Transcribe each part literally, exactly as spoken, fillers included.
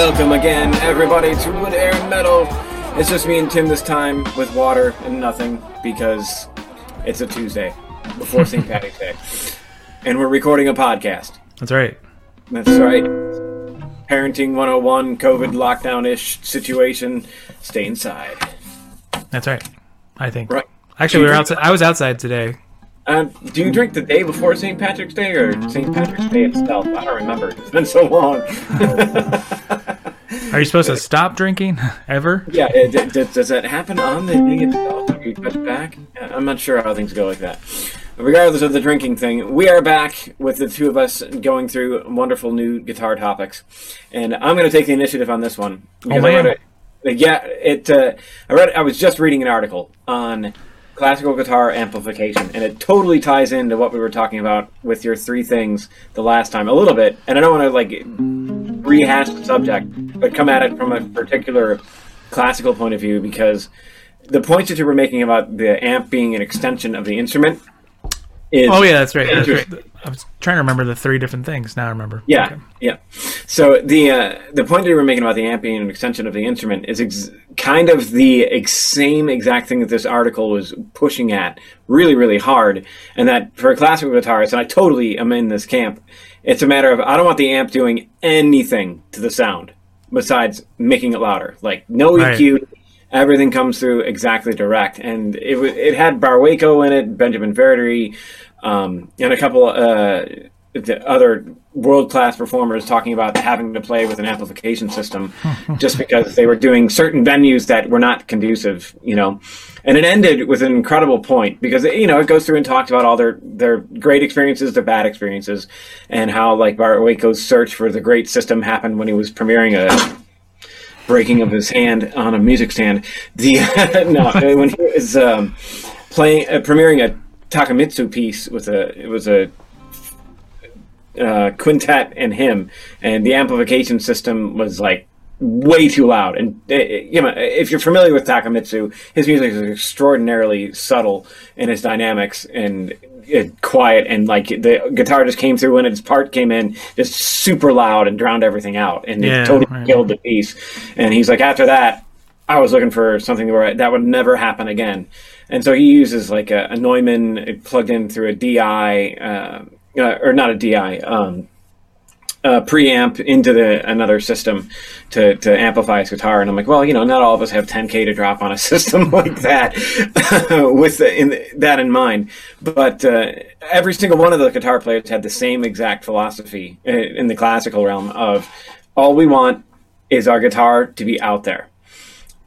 Welcome again, everybody, to Wood Air Metal. It's just me and Tim this time, with water and nothing, because it's a Tuesday before Saint Patty's Day, and we're recording a podcast. That's right. That's right. Parenting one oh one, COVID lockdown-ish situation. Stay inside. That's right. I think. Right. Actually, we were outside. I was outside today. Um, do you drink the day before Saint Patrick's Day or Saint Patrick's Day itself? I don't remember. It's been so long. Are you supposed to stop drinking ever? Yeah. It, it, it, does that happen on the day itself? Do you touch back? I'm not sure how things go like that. Regardless of the drinking thing, we are back with the two of us going through wonderful new guitar topics, and I'm going to take the initiative on this one. Oh man. Yeah. It. Uh, I read. I was just reading an article on classical guitar amplification, and it totally ties into what we were talking about with your three things the last time a little bit, and I don't want to like rehash the subject, but come at it from a particular classical point of view, because the points that you were making about the amp being an extension of the instrument is oh yeah that's right, that's right. I was trying to remember the three different things. Now I remember. Yeah, okay. Yeah. So the uh, the point that you were making about the amp being an extension of the instrument is ex- kind of the ex- same exact thing that this article was pushing at really, really hard. And that for a classical guitarist, and I totally am in this camp, it's a matter of I don't want the amp doing anything to the sound besides making it louder. Like no right. E Q. Everything comes through exactly direct. And it w- it had Barrueco in it, Benjamin Verdery, Um, and a couple uh, the other world-class performers talking about having to play with an amplification system just because they were doing certain venues that were not conducive, you know. And it ended with an incredible point because, you know, it goes through and talks about all their, their great experiences, their bad experiences, and how, like, Barrueco's search for the great system happened when he was premiering a breaking of his hand on a music stand. The no, when he was um, playing, uh, premiering a Takemitsu piece with a it was a uh, quintet and him, and the amplification system was like way too loud. And it, you know, if you're familiar with Takemitsu, his music is extraordinarily subtle in his dynamics and it, quiet. And like the guitar just came through when its part came in, just super loud and drowned everything out, and yeah, it totally right. killed the piece. And he's like, after that, I was looking for something where that would never happen again. And so he uses like a, a Neumann plugged in through a D I, uh, uh, or not a D I, um, a preamp into the another system to, to amplify his guitar. And I'm like, well, you know, not all of us have ten K to drop on a system like that with the, in the, that in mind. But uh, every single one of the guitar players had the same exact philosophy in the classical realm of all we want is our guitar to be out there.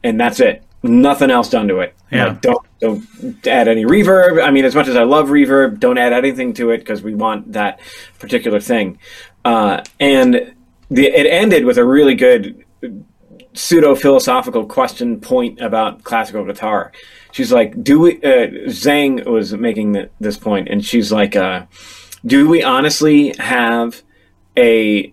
And that's it. Nothing else done to it. Yeah. Like, don't don't add any reverb. I mean, as much as I love reverb, don't add anything to it because we want that particular thing. Uh, and the, it ended with a really good pseudo-philosophical question point about classical guitar. She's like, do we... Uh, Zhang was making the, this point, and she's like, uh, do we honestly have a...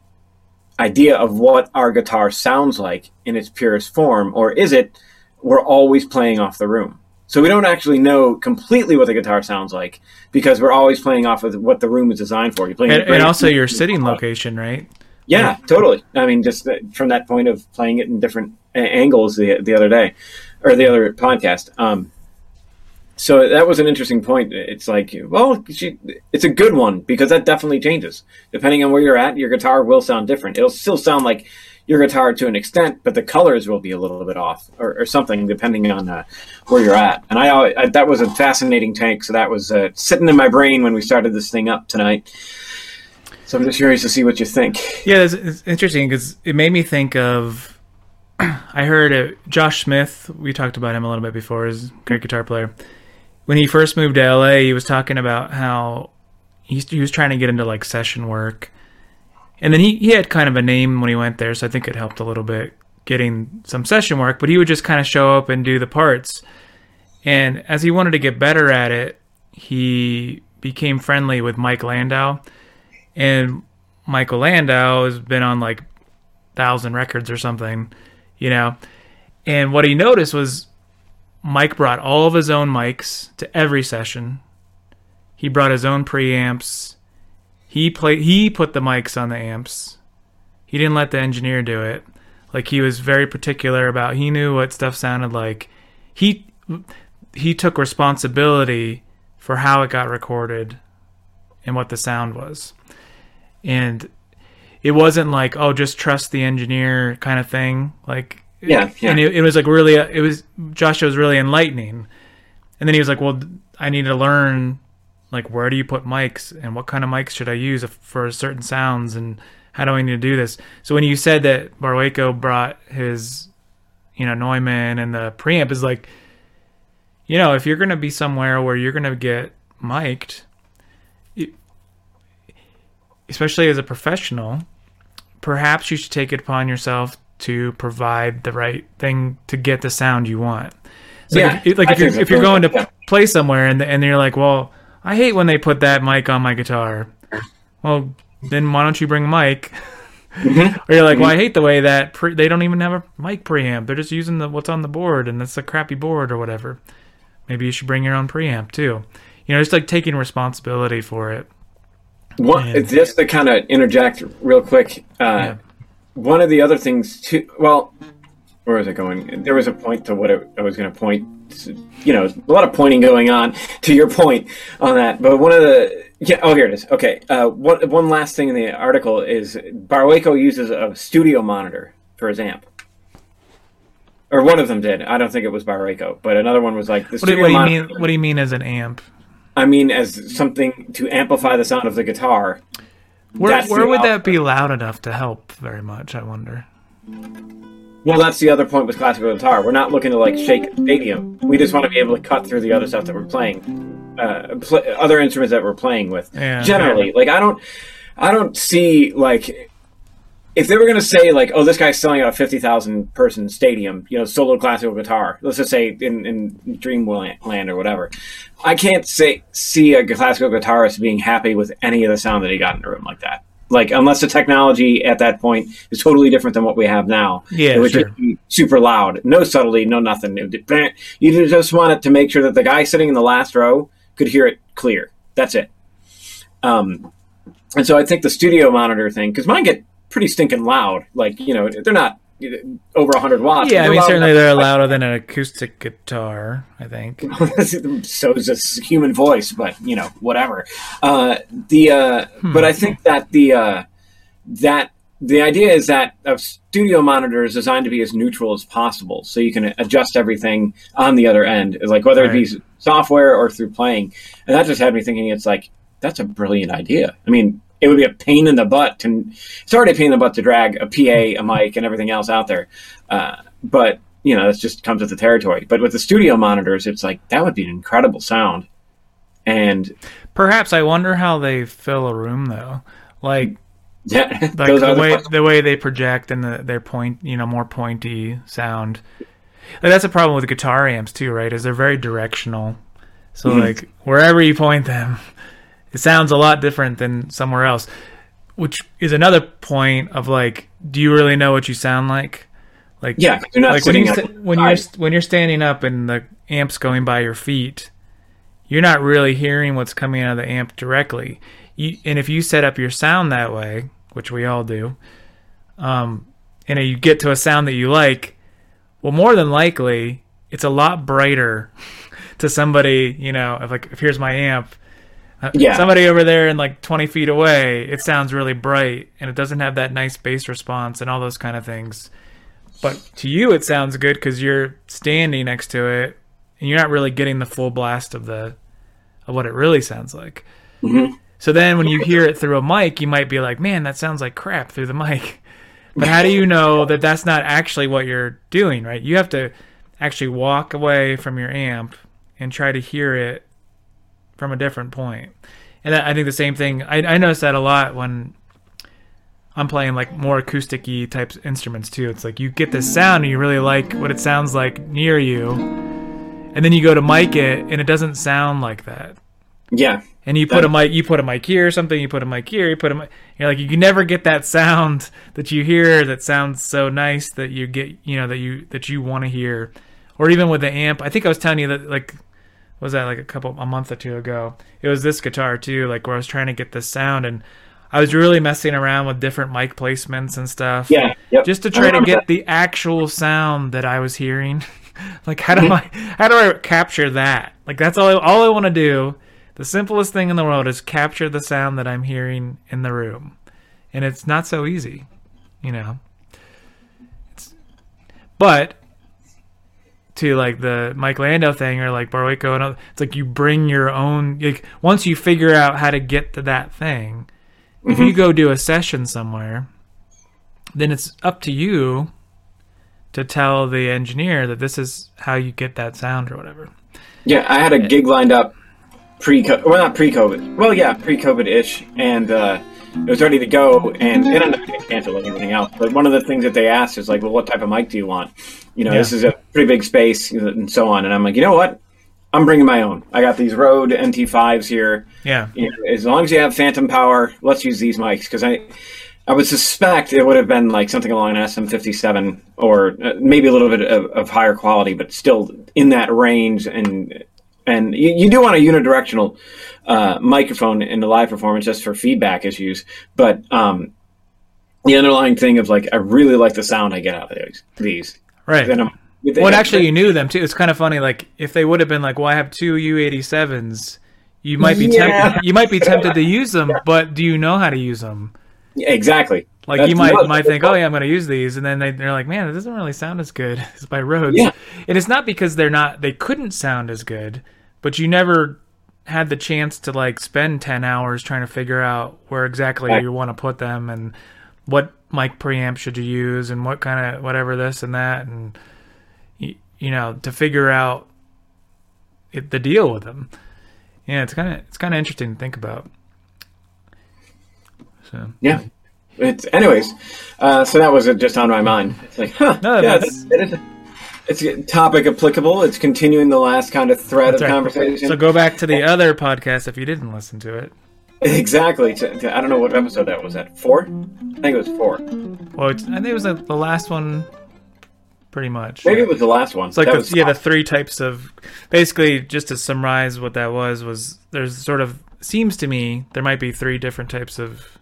idea of what our guitar sounds like in its purest form, or is it we're always playing off the room? So we don't actually know completely what the guitar sounds like because we're always playing off of what the room is designed for. You're playing and, and also your sitting location, right? Yeah, yeah, totally. I mean, just from that point of playing it in different angles the the other day, or the other podcast. Um, So that was an interesting point. It's like, well, she, it's a good one because that definitely changes. Depending on where you're at, your guitar will sound different. It'll still sound like your guitar to an extent, but the colors will be a little bit off or, or something depending on uh, where you're at. And I, I that was a fascinating take. So that was uh, sitting in my brain when we started this thing up tonight. So I'm just curious to see what you think. Yeah, it's, it's interesting because it made me think of... I heard a, Josh Smith, we talked about him a little bit before, is a great guitar player. When he first moved to L A, he was talking about how he, to, he was trying to get into like session work. And then he, he had kind of a name when he went there, so I think it helped a little bit getting some session work. But he would just kind of show up and do the parts. And as he wanted to get better at it, he became friendly with Mike Landau. And Michael Landau has been on like a thousand records or something, you know. And what he noticed was, Mike brought all of his own mics to every session. He brought his own preamps. He played. He put the mics on the amps. He didn't let the engineer do it. Like, he was very particular about, he knew what stuff sounded like. He he took responsibility for how it got recorded and what the sound was. And it wasn't like, oh, just trust the engineer kind of thing. Like, yeah, yeah. And it, it was like really, it was, Joshua was really enlightening. And then he was like, well, I need to learn, like, where do you put mics and what kind of mics should I use for certain sounds and how do I need to do this? So when you said that Barrueco brought his, you know, Neumann and the preamp, is like, you know, if you're going to be somewhere where you're going to get mic'd, it, especially as a professional, perhaps you should take it upon yourself to provide the right thing to get the sound you want. So yeah, if, like I if you're if you're going to play somewhere and and you're like, well, I hate when they put that mic on my guitar. Well, then why don't you bring a mic? Mm-hmm. Or you're like, mm-hmm. well, I hate the way that pre- they don't even have a mic preamp. They're just using the what's on the board, and that's a crappy board or whatever. Maybe you should bring your own preamp too. You know, just like taking responsibility for it. One, and, just to kind of interject real quick, uh, yeah. one of the other things too. Well, where was it going? There was a point to what it, I was going to point. You know, a lot of pointing going on. To your point on that, but one of the yeah. Oh, here it is. Okay. Uh, one one last thing in the article is Barrueco uses a studio monitor for his amp, or one of them did. I don't think it was Barrueco, but another one was like the studio what do, what monitor. Do you mean, what do you mean as an amp? I mean as something to amplify the sound of the guitar. Where that's where would output. That be loud enough to help very much? I wonder. Well, that's the other point with classical guitar. We're not looking to, like, shake a stadium. We just want to be able to cut through the other stuff that we're playing, uh, pl- other instruments that we're playing with. Yeah, generally, yeah. like I don't, I don't see like if they were going to say like, oh, this guy's selling out a fifty thousand person stadium, you know, solo classical guitar. Let's just say in, in Dreamland or whatever. I can't say see a classical guitarist being happy with any of the sound that he got in a room like that. Like, unless the technology at that point is totally different than what we have now. Yeah, it would sure. just be super loud. No subtlety, no nothing. You just want it to make sure that the guy sitting in the last row could hear it clear. That's it. Um, and so I think the studio monitor thing, because mine get pretty stinking loud. Like, you know, they're not over one hundred watts. Yeah, I mean, certainly they're louder than an acoustic guitar, I think. So is this human voice, but, you know, whatever. Uh, the uh, hmm. But I think that the uh, that the idea is that a studio monitor is designed to be as neutral as possible, so you can adjust everything on the other end, like whether right. it be software or through playing. And that just had me thinking, it's like, that's a brilliant idea. I mean, it would be a pain in the butt to, it's already a pain in the butt to drag a P A, a mic, and everything else out there. Uh, but, you know, that just comes with the territory. But with the studio monitors, it's like, that would be an incredible sound. And perhaps I wonder how they fill a room, though. Like, yeah, like the way the, the way they project and the, their point, you know, more pointy sound. Like, that's a problem with guitar amps, too, right? Is they're very directional. So, mm-hmm. like, wherever you point them, it sounds a lot different than somewhere else, which is another point of like, do you really know what you sound like? Like, yeah, you're not like when, you st- when you're when you're standing up and the amp's going by your feet, you're not really hearing what's coming out of the amp directly. You, and if you set up your sound that way, which we all do, um, and you get to a sound that you like, well, more than likely, it's a lot brighter to somebody. You know, if like if here's my amp. Yeah. Somebody over there and like twenty feet away, it sounds really bright and it doesn't have that nice bass response and all those kind of things. But to you, it sounds good because you're standing next to it and you're not really getting the full blast of the of what it really sounds like. Mm-hmm. So then when you hear it through a mic, you might be like, man, that sounds like crap through the mic. But how do you know that that's not actually what you're doing, right? You have to actually walk away from your amp and try to hear it from a different point. And I think the same thing, I, I notice that a lot when I'm playing like more acoustic-y types instruments too. It's like you get this sound and you really like what it sounds like near you, and then you go to mic it and it doesn't sound like that. Yeah. And you put that, a mic, you put a mic here or something, you put a mic here, you put a mic, you're like, you can never get that sound that you hear that sounds so nice that you get, you know, that you that you want to hear. Or even with the amp, I think I was telling you that like, was that like a couple a month or two ago? It was this guitar too, like where I was trying to get this sound, and I was really messing around with different mic placements and stuff. Yeah. Yep. Just to try to get the actual sound that I was hearing. Like, how do I how do I capture that? Like, that's all I, all I want to do. The simplest thing in the world is capture the sound that I'm hearing in the room. And it's not so easy, you know. It's, but to like the Mike Landau thing or like Barrueco and other, it's like you bring your own, like once you figure out how to get to that thing, mm-hmm. if you go do a session somewhere, then it's up to you to tell the engineer that this is how you get that sound or whatever. Yeah, I had a gig lined up pre-COVID, well, not pre-COVID. Well, yeah, pre-COVID-ish, and uh, it was ready to go, and it ended up canceling everything else. But one of the things that they asked is like, well, what type of mic do you want? You know, yeah. This is a pretty big space and so on. And I'm like, you know what? I'm bringing my own. I got these Rode N T fives here. Yeah. You know, as long as you have phantom power, let's use these mics, because I... I would suspect it would have been like something along an S M fifty-seven or maybe a little bit of, of higher quality, but still in that range. And and you, you do want a unidirectional uh, microphone in the live performance just for feedback issues. But um, the underlying thing of like, I really like the sound I get out of these. Right. Then I'm, well, and actually, you knew them too. It's kind of funny. Like if they would have been like, well, I have two U eighty-sevens, you might be yeah. tempted. You might be tempted to use them, yeah. but do you know how to use them? Exactly. Like That's you might what, might think, oh yeah, I'm going to use these, and then they, they're like, man, it doesn't really sound as good as by Rhodes. Yeah. And it's not because they're not they couldn't sound as good, but you never had the chance to like spend ten hours trying to figure out where exactly right. you want to put them and what mic preamp should you use and what kind of whatever this and that and you, you know to figure out it, the deal with them. Yeah, it's kind of it's kind of interesting to think about. So, yeah. It's, anyways, uh, so that was just on my mind. It's like, huh. No, yeah, that's... It, it, it's a topic applicable. It's continuing the last kind of thread that's of right. conversation. So go back to the other podcast if you didn't listen to it. Exactly. I don't know what episode that was at. Four? I think it was four. Well, it's, I think it was the last one, pretty much. Maybe it was the last one. It's like, the, yeah, the three types of... Basically, just to summarize what that was, was there's sort of... Seems to me there might be three different types of...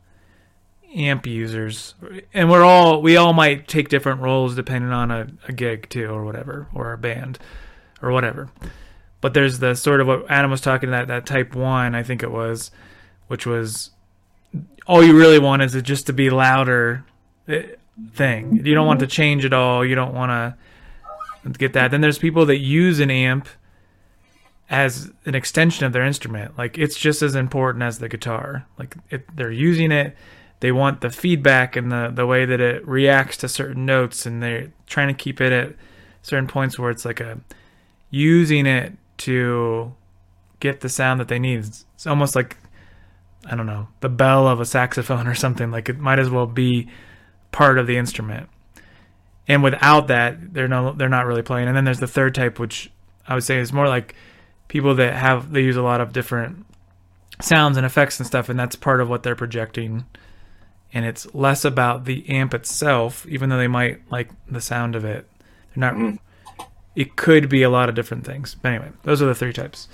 amp users, and we're all we all might take different roles depending on a, a gig too or whatever, or a band or whatever, but there's the sort of what Adam was talking about, that type one I think it was, which was all you really want is it just to be louder thing. You don't want to change at all, you don't want to get that. Then there's people that use an amp as an extension of their instrument, like it's just as important as the guitar, like it, they're using it. They want the feedback and the, the way that it reacts to certain notes, and they're trying to keep it at certain points where it's like a using it to get the sound that they need. It's almost like, I don't know, the bell of a saxophone or something. Like it might as well be part of the instrument. And without that, they're no they're not really playing. And then there's the third type, which I would say is more like people that have they use a lot of different sounds and effects and stuff, and that's part of what they're projecting. And it's less about the amp itself, even though they might like the sound of it. They're not. It could be a lot of different things. But anyway, those are the three types.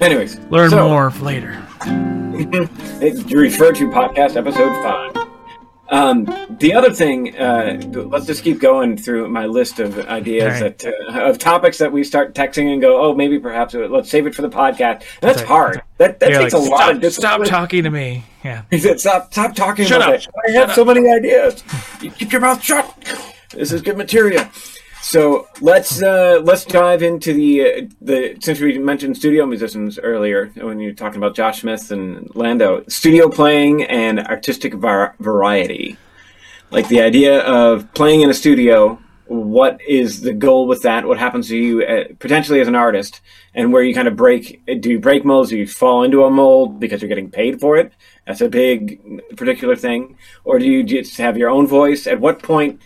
Anyways, learn so, more later. It's referred to podcast episode five. Um, the other thing, uh, let's just keep going through my list of ideas right. that uh, of topics that we start texting and go, oh, maybe perhaps let's save it for the podcast. And that's right. hard. That that You're takes like, a lot stop, of discipline. Stop talking to me. Yeah. Stop stop talking shut about up. It. I shut have up. So many ideas. You keep your mouth shut. This is good material. So let's uh, let's dive into the uh, the since we mentioned studio musicians earlier when you were talking about Josh Smith and Landau, studio playing and artistic var- variety, like the idea of playing in a studio. What is the goal with that? What happens to you uh, potentially as an artist, and where you kind of break? Do you break molds? Do you fall into a mold because you're getting paid for it? That's a big particular thing. Or do you just have your own voice? At what point?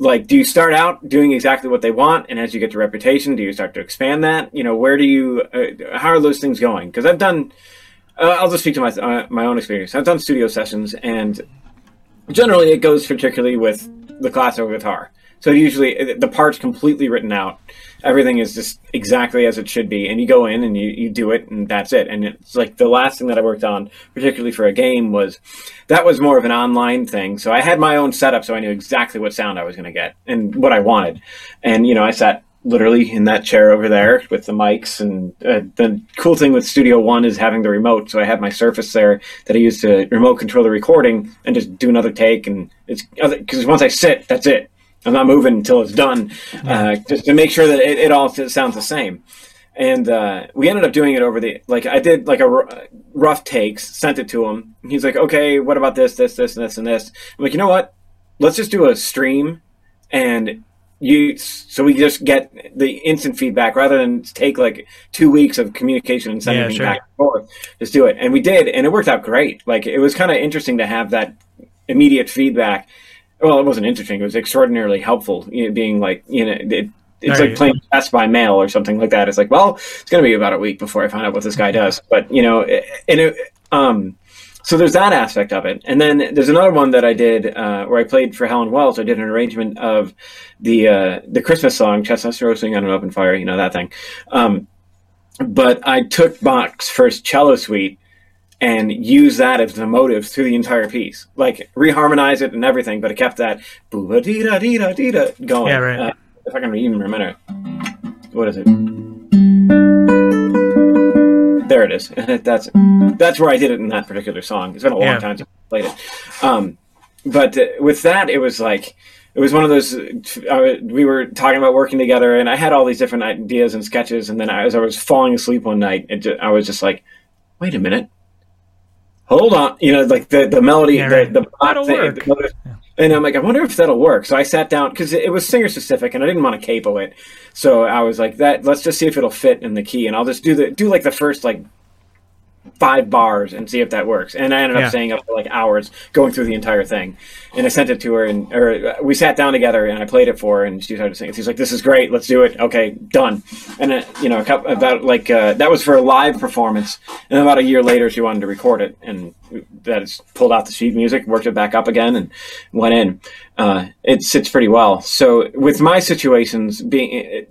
Like, do you start out doing exactly what they want, and as you get to reputation, do you start to expand that? You know, where do you, uh, how are those things going? Because I've done, uh, I'll just speak to my uh, my own experience. I've done studio sessions, and generally it goes particularly with the classical guitar. So usually the part's completely written out. Everything is just exactly as it should be. And you go in and you, you do it and that's it. And it's like the last thing that I worked on, particularly for a game, was that was more of an online thing. So I had my own setup, so I knew exactly what sound I was going to get and what I wanted. And, you know, I sat literally in that chair over there with the mics. And uh, the cool thing with Studio One is having the remote. So I had my Surface there that I used to remote control the recording and just do another take. And it's because once I sit, that's it. I'm not moving until it's done, uh, just to make sure that it, it all sounds the same. And uh, we ended up doing it over the, like I did like a r- rough takes, sent it to him. He's like, okay, what about this, this, this, and this, and this? I'm like, you know what? Let's just do a stream. And you, so we just get the instant feedback rather than take like two weeks of communication and sending yeah, sure. back and forth. Just do it. And we did. And it worked out great. Like it was kind of interesting to have that immediate feedback. Well, it wasn't interesting. It was extraordinarily helpful, you know, being like, you know, it, it's there like playing Pass by Mail or something like that. It's like, well, it's going to be about a week before I find out what this guy does. But, you know, and it, um, so there's that aspect of it. And then there's another one that I did uh, where I played for Helen Wells. I did an arrangement of the uh, the Christmas song, Chestnuts Roasting on an Open Fire, you know, that thing. Um, but I took Bach's first cello suite and use that as the motive through the entire piece. Like, reharmonize it and everything, but it kept that boo-ba-dee-da-dee-da-dee-da going. Yeah, right. Uh, if I can even remember. What is it? There it is. that's that's where I did it in that particular song. It's been a long yeah. time since I played it. Um, but uh, with that, it was like... It was one of those, uh, we were talking about working together, and I had all these different ideas and sketches, and then as I was falling asleep one night, it just, I was just like, wait a minute. Hold on, you know, like the, the melody, yeah, right. the, the, that'll thing, work. the and I'm like, I wonder if that'll work. So I sat down because it was singer specific, and I didn't want to capo it. So I was like, that. Let's just see if it'll fit in the key, and I'll just do the do like the first like five bars and see if that works. And I ended yeah. up staying up for like hours going through the entire thing, and I sent it to her, and or we sat down together, and I played it for her, and she started singing. She's like, "This is great. Let's do it. Okay, done." And uh, you know, about like uh, that was for a live performance, and about a year later, she wanted to record it, and that is pulled out the sheet music, worked it back up again, and went in. Uh, it sits pretty well. So with my situations being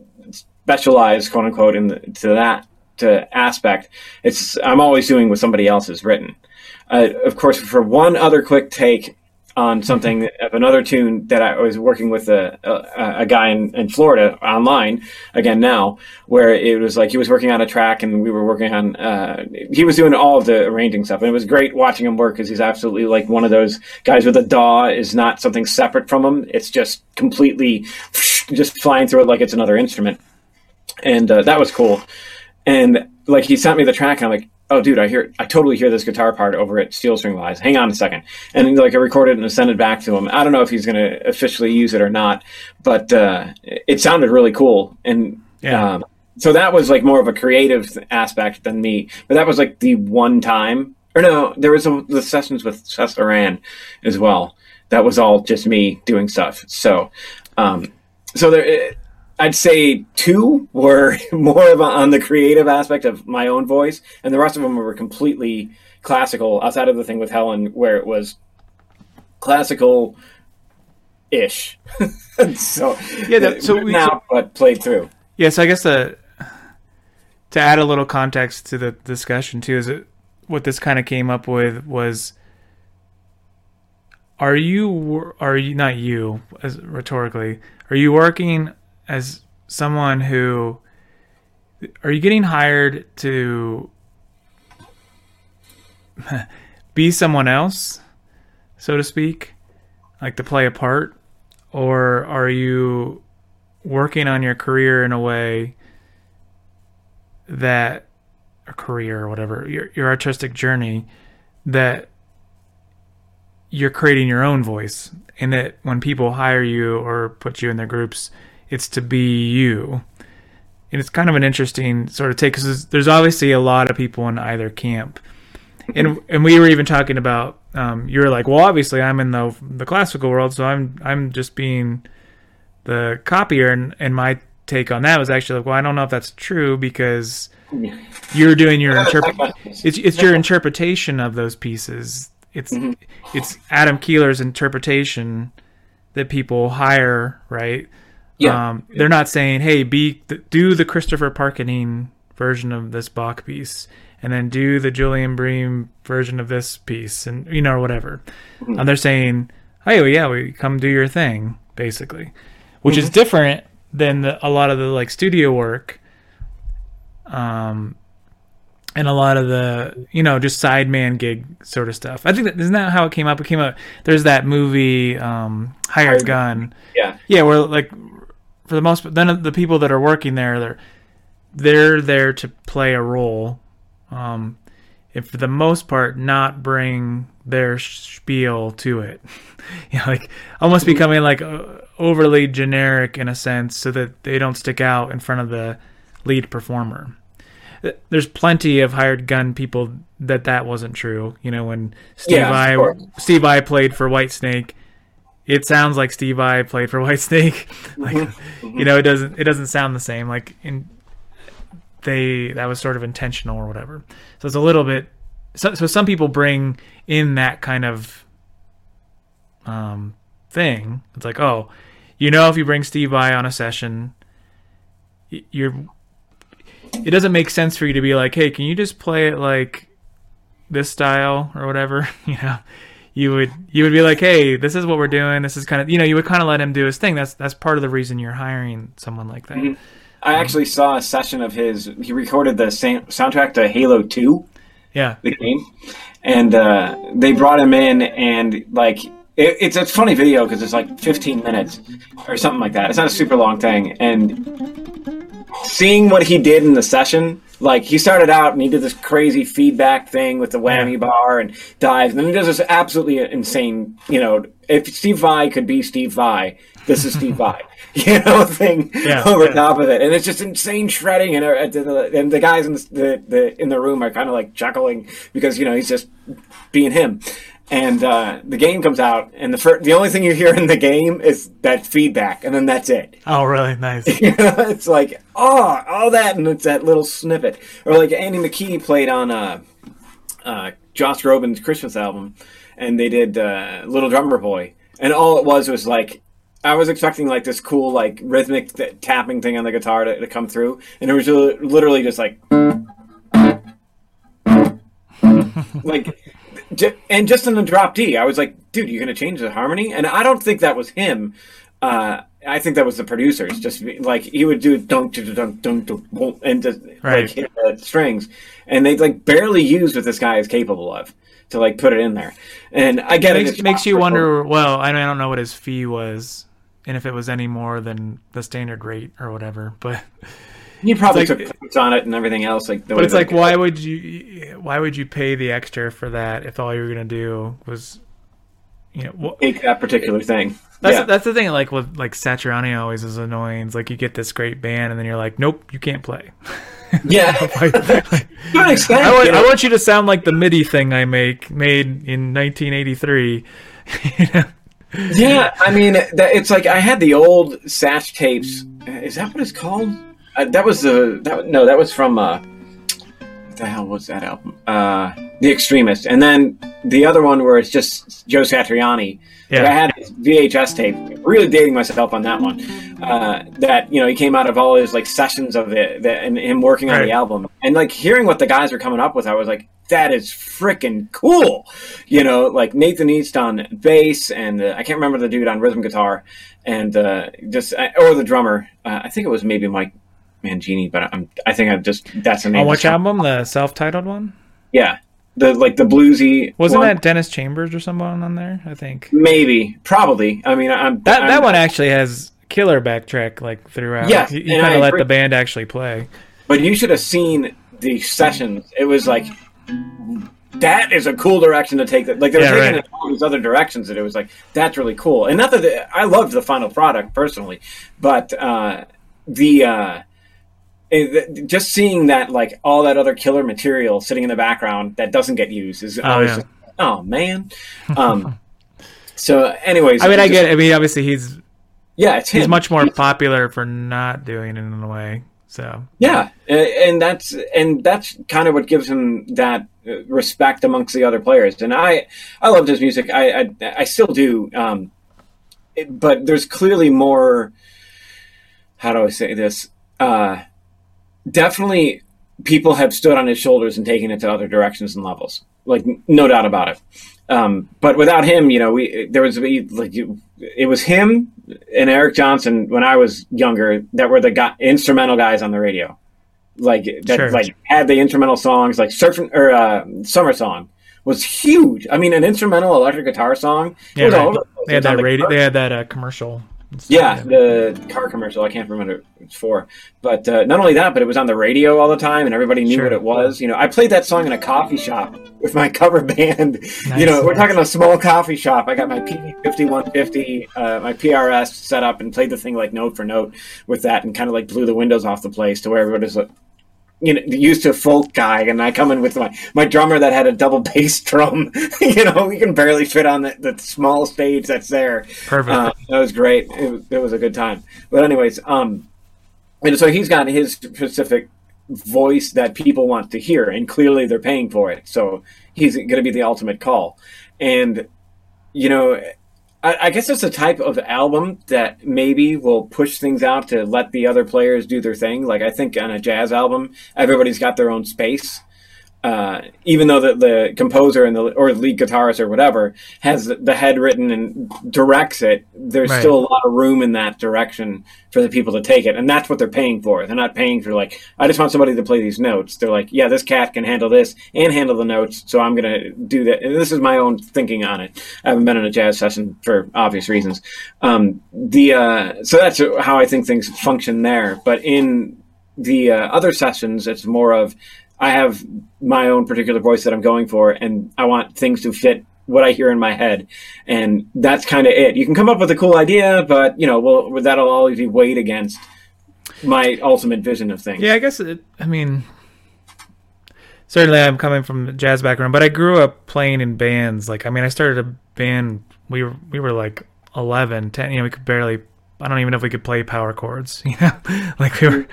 specialized, quote unquote, in the, to that. To aspect, it's I'm always doing what somebody else has written. Uh, of course, for one other quick take on something mm-hmm. of another tune that I was working with a a, a guy in, in Florida online again now, where it was like he was working on a track and we were working on. Uh, he was doing all of the arranging stuff, and it was great watching him work because he's absolutely like one of those guys with a D A W is not something separate from him. It's just completely just flying through it like it's another instrument, and uh, that was cool. And like he sent me the track, and I'm like, "Oh, dude, I hear, I totally hear this guitar part over at Steel String Lies. Hang on a second." And like I recorded it and sent it back to him. I don't know if he's going to officially use it or not, but uh, it sounded really cool. And yeah. um, so that was like more of a creative aspect than me. But that was like the one time, or no, there was a, the sessions with Seth Aran as well. That was all just me doing stuff. So, um, so there. It, I'd say two were more of a, on the creative aspect of my own voice, and the rest of them were completely classical, outside of the thing with Helen, where it was classical-ish. so yeah, that, so we now, so, but played through. Yeah, so I guess the, to add a little context to the discussion, too, is it, what this kind of came up with was... Are you... Are you... Not you, as rhetorically. Are you working... As someone who, are you getting hired to be someone else, so to speak, like to play a part, or are you working on your career in a way that, a career or whatever, your your artistic journey, that you're creating your own voice, and that when people hire you or put you in their groups, it's to be you. And it's kind of an interesting sort of take, because there's, there's obviously a lot of people in either camp. And and we were even talking about, um, you were like, well, obviously I'm in the the classical world, so I'm I'm just being the copier. And, and my take on that was actually like, well, I don't know if that's true, because you're doing your interpret. It's it's your interpretation of those pieces. It's mm-hmm. it's Adam Keeler's interpretation that people hire, right? Yeah. Um, yeah. They're not saying, hey, be do the Christopher Parkening version of this Bach piece, and then do the Julian Bream version of this piece, and, you know, or whatever. Mm-hmm. And they're saying, hey, well, yeah, we come do your thing, basically, which mm-hmm. is different than the, a lot of the, like, studio work. Um, and a lot of the, you know, just sideman gig sort of stuff. I think that isn't that how it came up? It came up. There's that movie, um, Hired Gun. Yeah. Yeah. Where, like, for the most, then the people that are working there, they're, they're there to play a role. Um, and for the most part, not bring their spiel to it. You know, like almost becoming like uh, overly generic in a sense so that they don't stick out in front of the lead performer. There's plenty of Hired Gun people that that wasn't true. You know, when Steve Vai yeah, Steve Vai played for Whitesnake, it sounds like Steve Vai played for Whitesnake. Like, mm-hmm. you know, it doesn't it doesn't sound the same. Like in they that was sort of intentional or whatever. So it's a little bit. So, so some people bring in that kind of um, thing. It's like, oh, you know, if you bring Steve Vai on a session, you're. It doesn't make sense for you to be like, hey, can you just play it like this style or whatever? You know, you would you would be like, hey, this is what we're doing. This is kind of, you know, you would kind of let him do his thing. That's that's part of the reason you're hiring someone like that. Mm-hmm. I um, actually saw a session of his. He recorded the sam- soundtrack to Halo two, yeah, the game, and uh, they brought him in and like. It's a funny video because it's like fifteen minutes or something like that. It's not a super long thing. And seeing what he did in the session, like he started out and he did this crazy feedback thing with the whammy bar and dives. And then he does this absolutely insane, you know, if Steve Vai could be Steve Vai, this is Steve Vai, you know, thing yeah, over yeah. top of it. And it's just insane shredding. And, and the guys in the, the in the room are kind of like chuckling because, you know, he's just being him. And uh, the game comes out, and the fir- the only thing you hear in the game is that feedback, and then that's it. Oh, really? Nice. You know, it's like, oh, all that, and it's that little snippet. Or like Andy McKee played on uh, uh, Josh Groban's Christmas album, and they did uh, Little Drummer Boy. And all it was was like, I was expecting like this cool like rhythmic th- tapping thing on the guitar to, to come through, and it was literally just like... like... And just in the drop D, I was like, dude, you're going to change the harmony? And I don't think that was him. Uh, I think that was the producers. Just like he would do dunk, dunk, dunk, dunk, and just right. like hit the strings. And they like barely used what this guy is capable of to like put it in there. And I get it. Makes, it makes you wonder, well, I don't know what his fee was and if it was any more than the standard rate or whatever, but. You probably like, took notes on it and everything else. Like, the but way it's like, why it. would you, why would you pay the extra for that if all you were gonna do was, you know, wh- make that particular thing? That's yeah. that's the thing. Like with like Satriani always is annoying. It's like you get this great band and then you're like, nope, you can't play. Yeah. like, like, I, want, you know? I want you to sound like the MIDI thing I make made in nineteen eighty-three. You know? Yeah, I mean, that, it's like I had the old Satch tapes. Is that what it's called? Uh, that was the that, no. That was from uh, what the hell was that album? Uh, The Extremist, and then the other one where it's just Joe Satriani. Yeah. I had his V H S tape. Really dating myself on that one. Uh, that you know he came out of all his like sessions of it the, and him working right. on the album and like hearing what the guys were coming up with. I was like, that is freaking cool. You know, like Nathan East on bass and uh, I can't remember the dude on rhythm guitar and uh, just or the drummer. Uh, I think it was maybe Mike. Mangini, but I'm. I think I'm just. That's the name. On which album? The self-titled one. Yeah, the like the bluesy. Wasn't one. That Dennis Chambers or someone on there? I think maybe, probably. I mean, I'm that I'm, that one actually has killer backtrack like throughout. Yes, you, you kind of let agree. The band actually play. But you should have seen the sessions. It was like that is a cool direction to take. That like they were yeah, taking right. it all these other directions, and it was like that's really cool. And not that the, I loved the final product personally, but uh, the. Uh, It, just seeing that, like all that other killer material sitting in the background that doesn't get used is, oh, yeah. just, oh man. Um, so, anyways, I mean, I just, get. I mean, obviously, he's yeah, it's he's him. much more he's, popular for not doing it in a way. So yeah, and that's and that's kind of what gives him that respect amongst the other players. And I, I loved his music. I, I, I still do. Um, it, but there's clearly more, how do I say this? Uh, definitely people have stood on his shoulders and taken it to other directions and levels. Like, no doubt about it. Um, but without him, you know, we, there was, we, like, you, it was him and Eric Johnson when I was younger that were the go- instrumental guys on the radio. Like, that sure. like had the instrumental songs, like Surfing, or uh, Summer Song was huge. I mean, an instrumental electric guitar song. Yeah, was right. all they, had that radio, they had that uh, commercial. Yeah, the car commercial. I can't remember what it's for. But uh, not only that, but it was on the radio all the time, and everybody knew sure. what it was. You know, I played that song in a coffee shop with my cover band. Nice, you know, nice. We're talking a small coffee shop. I got my P fifty-one fifty, uh, my P R S set up, and played the thing like note for note with that, and kind of like blew the windows off the place to where everybody's like, you know, used to folk guy, and I come in with my, my drummer that had a double bass drum. You know, we can barely fit on the, the small stage that's there. Perfect. Uh, that was great. It, it was a good time. But anyways, um, and so he's got his specific voice that people want to hear, and clearly they're paying for it. So he's going to be the ultimate call. And, you know, I guess it's a type of album that maybe will push things out to let the other players do their thing. Like, I think on a jazz album, everybody's got their own space. Uh, even though the, the composer and the or lead guitarist or whatever has the head written and directs it, there's right. still a lot of room in that direction for the people to take it. And that's what they're paying for. They're not paying for, like, I just want somebody to play these notes. They're like, yeah, this cat can handle this and handle the notes, so I'm going to do that. And this is my own thinking on it. I haven't been in a jazz session for obvious reasons. Um, the uh, so that's how I think things function there. But in the uh, other sessions, it's more of, I have my own particular voice that I'm going for, and I want things to fit what I hear in my head. And that's kind of it. You can come up with a cool idea, but, you know, well, that'll always be weighed against my ultimate vision of things. Yeah, I guess, it, I mean, certainly I'm coming from a jazz background, but I grew up playing in bands. Like, I mean, I started a band, we were, we were like eleven, ten, you know, we could barely I don't even know if we could play power chords, you know, like we were,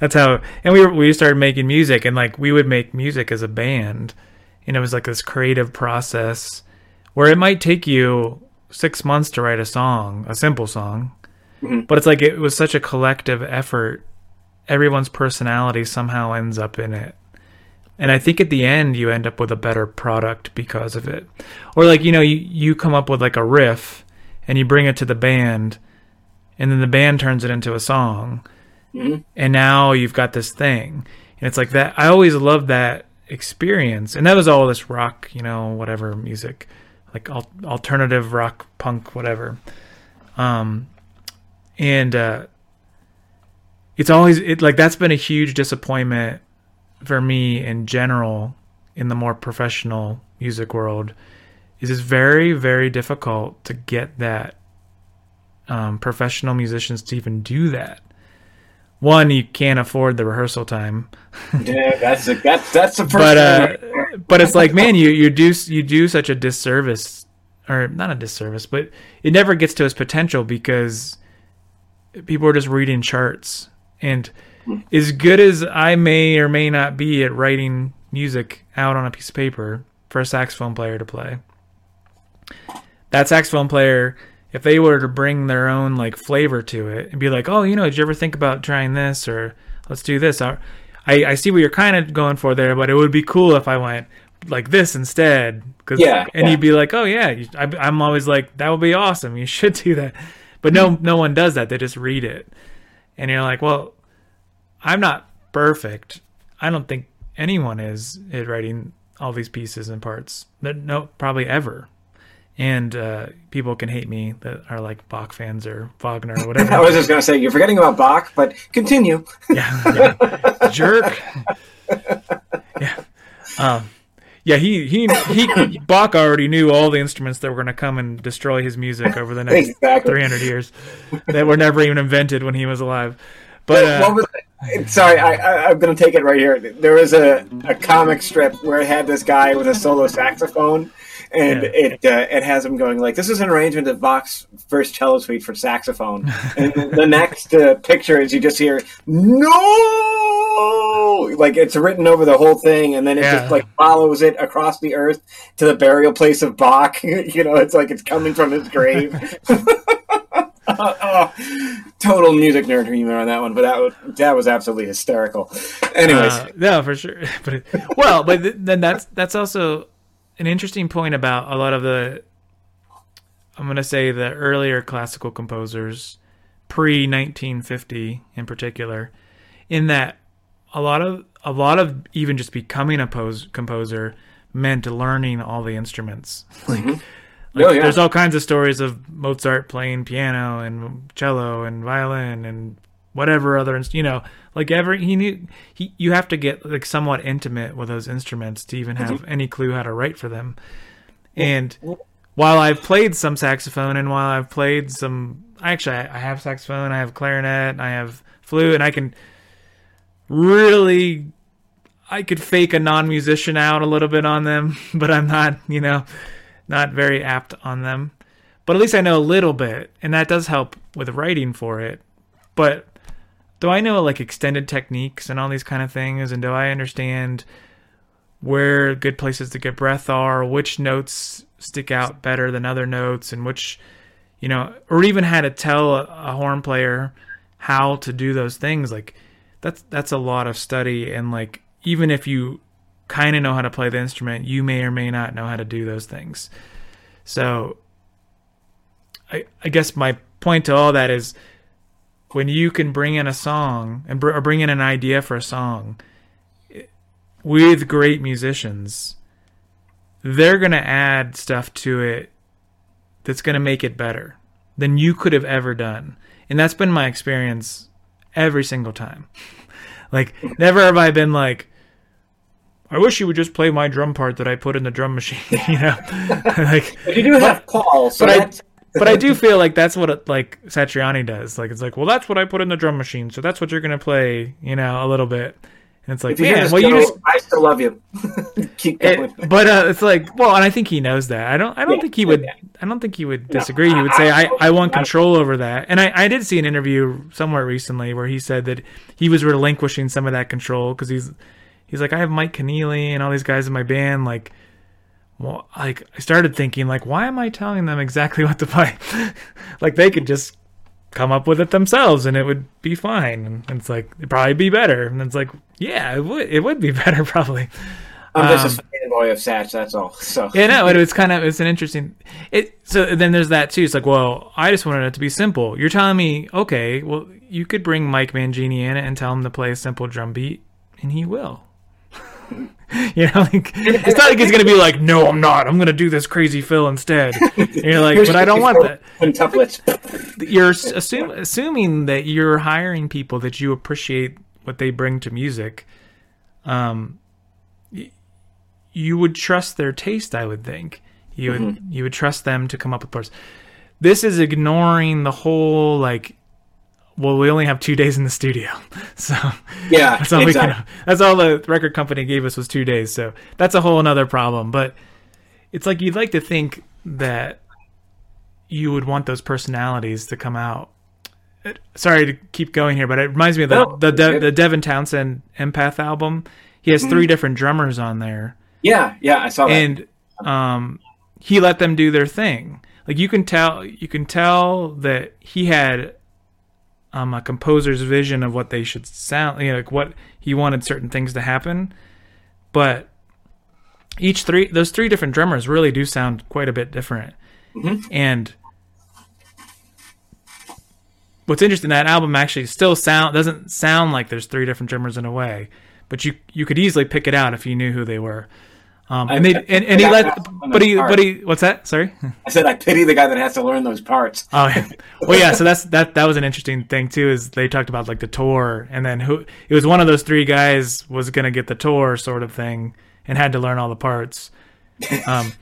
that's how, and we were, we started making music, and like we would make music as a band, and it was like this creative process where it might take you six months to write a song, a simple song, mm-hmm. but it's like, it was such a collective effort. Everyone's personality somehow ends up in it. And I think at the end you end up with a better product because of it. Or like, you know, you, you come up with like a riff and you bring it to the band, and then the band turns it into a song, mm-hmm. and now you've got this thing, and it's like that. I always loved that experience, and that was all this rock, you know, whatever music, like al- alternative rock, punk, whatever. Um, and uh, it's always it like that's been a huge disappointment for me in general in the more professional music world. Is it's very, very difficult to get that. Um, professional musicians to even do that. One, you can't afford the rehearsal time. Yeah, that's a, that's that's the first. But uh, but it's like, man, you you do you do such a disservice, or not a disservice, but it never gets to its potential because people are just reading charts. And as good as I may or may not be at writing music out on a piece of paper for a saxophone player to play, that saxophone player, if they were to bring their own like flavor to it and be like, oh, you know, did you ever think about trying this, or let's do this? I, I see what you're kind of going for there, but it would be cool if I went like this instead. Cause, yeah. And yeah. You'd be like, oh yeah, you, I, I'm always like, that would be awesome. You should do that. But no, no one does that. They just read it. And you're like, well, I'm not perfect. I don't think anyone is at writing all these pieces and parts. No, probably ever. And uh, people can hate me that are like Bach fans or Wagner or whatever. I was just going to say, you're forgetting about Bach, but continue. yeah, yeah. Jerk. yeah. Um, yeah, he, he, he, Bach already knew all the instruments that were going to come and destroy his music over the next exactly. three hundred years that were never even invented when he was alive. But uh, what was it? Sorry, I, I, I'm going to take it right here. There was a, a comic strip where it had this guy with a solo saxophone. And yeah. it uh, it has him going like, this is an arrangement of Bach's first cello suite for saxophone. And the next uh, picture is you just hear, no! Like, it's written over the whole thing, and then it yeah. just, like, follows it across the earth to the burial place of Bach. You know, it's like it's coming from his grave. Oh, total music nerd humor on that one, but that was, that was absolutely hysterical. Anyways, uh, no, for sure. But well, but th- then that's that's also an interesting point about a lot of the, I'm going to say the earlier classical composers, pre nineteen fifty in particular, in that a lot of a lot of even just becoming a pose, composer meant learning all the instruments. Like, mm-hmm. Like, oh, yeah. There's all kinds of stories of Mozart playing piano and cello and violin and whatever other, you know, like every he knew he you have to get like somewhat intimate with those instruments to even have mm-hmm. any clue how to write for them. And while I've played some saxophone and while I've played some, actually I have saxophone, I have clarinet, I have flute, and I can really, I could fake a non-musician out a little bit on them, but I'm not, you know. Not very apt on them, but at least I know a little bit, and that does help with writing for it. But do I know like extended techniques and all these kind of things, and do I understand where good places to get breath are, which notes stick out better than other notes, and which, you know, or even how to tell a, a horn player how to do those things? Like that's that's a lot of study, and like even if you kind of know how to play the instrument, you may or may not know how to do those things. So I I guess my point to all that is when you can bring in a song and br- or bring in an idea for a song with great musicians, they're going to add stuff to it that's going to make it better than you could have ever done. And that's been my experience every single time. Like never have I been like, I wish you would just play my drum part that I put in the drum machine, you know. Like, but you do have calls, so but that's... I but I do feel like that's what it, like Satriani does. Like it's like, well, that's what I put in the drum machine, so that's what you're gonna play, you know, a little bit. And it's like, man, well, go, you just I still love you. Keep going. It, but uh, it's like, well, and I think he knows that. I don't. I don't yeah, think he would. Yeah. I don't think he would disagree. No, he would say, I, I, I want control over that. And I, I did see an interview somewhere recently where he said that he was relinquishing some of that control because he's. He's like, I have Mike Keneally and all these guys in my band. Like, well, like I started thinking, like, why am I telling them exactly what to play? Like, they could just come up with it themselves, and it would be fine. And it's like it'd probably be better. And it's like, yeah, it would. It would be better probably. I'm um, just a fanboy of Satch. That's all. So yeah, no, it was kind of it's an interesting. It so then there's that too. It's like, well, I just wanted it to be simple. You're telling me, okay, well, you could bring Mike Mangini in and tell him to play a simple drum beat, and he will. You know, like, it's not like he's gonna be like, no, I'm not. I'm gonna do this crazy fill instead. And you're like, but I don't want that. And you're assume, assuming that you're hiring people that you appreciate what they bring to music. Um, y- you would trust their taste, I would think. You would mm-hmm. you would trust them to come up with parts. This is ignoring the whole like. Well, we only have two days in the studio, so yeah, that's all exactly. we can. That's all the record company gave us was two days. So that's a whole another problem. But it's like you'd like to think that you would want those personalities to come out. It, sorry to keep going here, but it reminds me of the no, the, De, the Devin Townsend Empath album. He has mm-hmm. three different drummers on there. Yeah, yeah, I saw that. And um, he let them do their thing. Like you can tell, you can tell that he had. Um, a composer's vision of what they should sound, you know, like what he wanted certain things to happen. But each three, those three different drummers really do sound quite a bit different. Mm-hmm. And what's interesting, that album actually still sound doesn't sound like there's three different drummers in a way, but you you could easily pick it out if you knew who they were. Um, and they and, and he let, but he, but he, what's that? Sorry, I said I pity the guy that has to learn those parts. Oh, yeah. Well, yeah. So that's that. That was an interesting thing too. Is they talked about like the tour, and then who it was one of those three guys was gonna get the tour sort of thing, and had to learn all the parts. Um,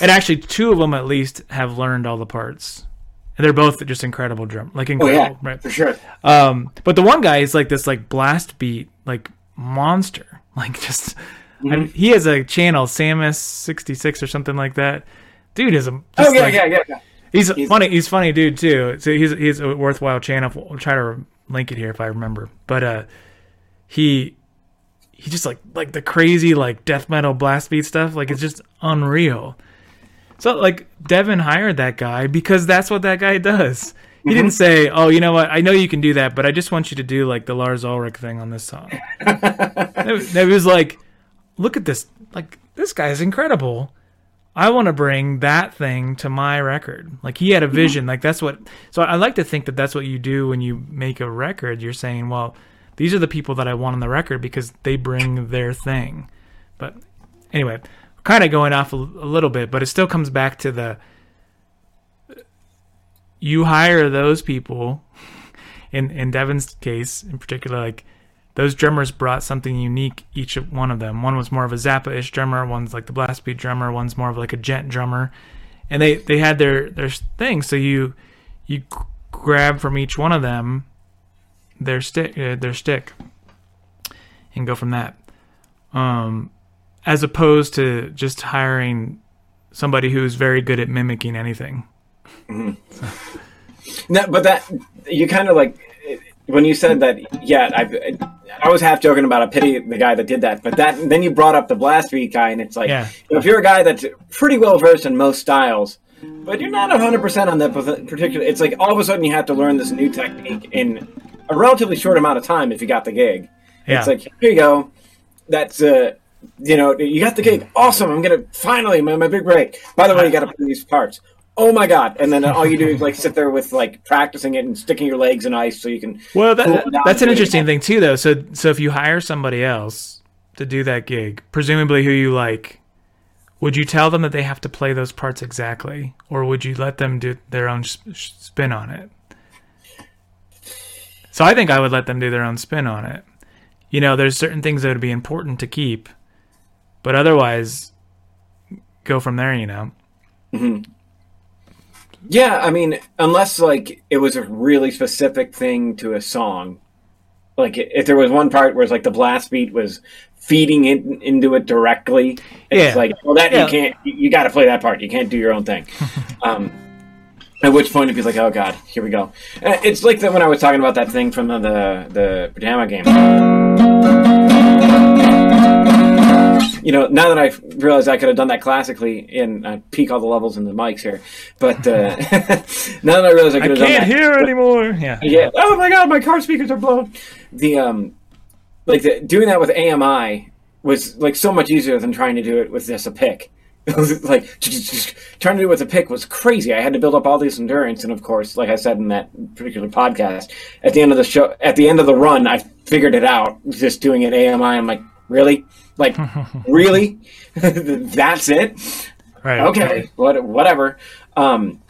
and actually, two of them at least have learned all the parts, and they're both just incredible drum, like incredible, oh, yeah, right? For sure. Um, but the one guy is like this, like blast beat, like monster, like just. Mm-hmm. I mean, he has a channel, Samus sixty-six or something like that. Dude is a oh yeah, like, yeah yeah yeah. He's, he's funny. He's funny dude too. So he's he's a worthwhile channel. I'll try to link it here if I remember. But uh, he he just like like the crazy like death metal blast beat stuff. Like it's just unreal. So like Devin hired that guy because that's what that guy does. He didn't say, oh, you know what, I know you can do that, but I just want you to do like the Lars Ulrich thing on this song. It was like, look at this, like, this guy's incredible. I want to bring that thing to my record. Like, he had a vision. Mm-hmm. Like, that's what, so I like to think that that's what you do when you make a record. You're saying, well, these are the people that I want on the record because they bring their thing. But anyway, kind of going off a, a little bit, but it still comes back to the, you hire those people, in in Devin's case in particular, like those drummers brought something unique, each one of them. One was more of a Zappa-ish drummer, one's like the blast beat drummer, one's more of like a gent drummer, and they, they had their, their thing. So you you grab from each one of them their stick uh, their stick and go from that. Um, as opposed to just hiring somebody who's very good at mimicking anything. Mm-hmm. No, but that you kind of like when you said that. Yeah, I I was half joking about a pity the guy that did that, but that then you brought up the blast beat guy, and it's like yeah. if you're a guy that's pretty well versed in most styles, but you're not one hundred percent on that particular. It's like all of a sudden you have to learn this new technique in a relatively short amount of time if you got the gig. Yeah. It's like here you go. That's uh you know you got the gig. Awesome. I'm gonna finally my my big break. By the way, you got to play these parts. Oh my God. And then all you do is like sit there with like practicing it and sticking your legs in ice so you can. Well, that, that's an interesting thing too, though. So, so if you hire somebody else to do that gig, presumably who you like, would you tell them that they have to play those parts exactly? Or would you let them do their own sh- sh- spin on it? So I think I would let them do their own spin on it. You know, there's certain things that would be important to keep, but otherwise go from there, you know? Mm-hmm. Yeah, I mean, unless, like, it was a really specific thing to a song. Like, if there was one part where it's, like, the blast beat was feeding it into it directly, it's yeah. like, well, that yeah. you can't, you got to play that part. You can't do your own thing. um, at which point it'd be like, oh, God, here we go. It's like that when I was talking about that thing from the, the, the Pajama Game. You know, now that I realize I could have done that classically, and I peak all the levels in the mics here, but uh, now that I realize I could have done that. I can't hear anymore. Yeah. Yeah. Oh my God, my car speakers are blown. The um, like the, doing that with A M I was like so much easier than trying to do it with just a pick. Like trying to do it with a pick was crazy. I had to build up all this endurance, and of course, like I said in that particular podcast, at the end of the show, at the end of the run, I figured it out. Just doing it A M I, I'm like, really. Like, really? That's it? Right. Okay. What, whatever. Um,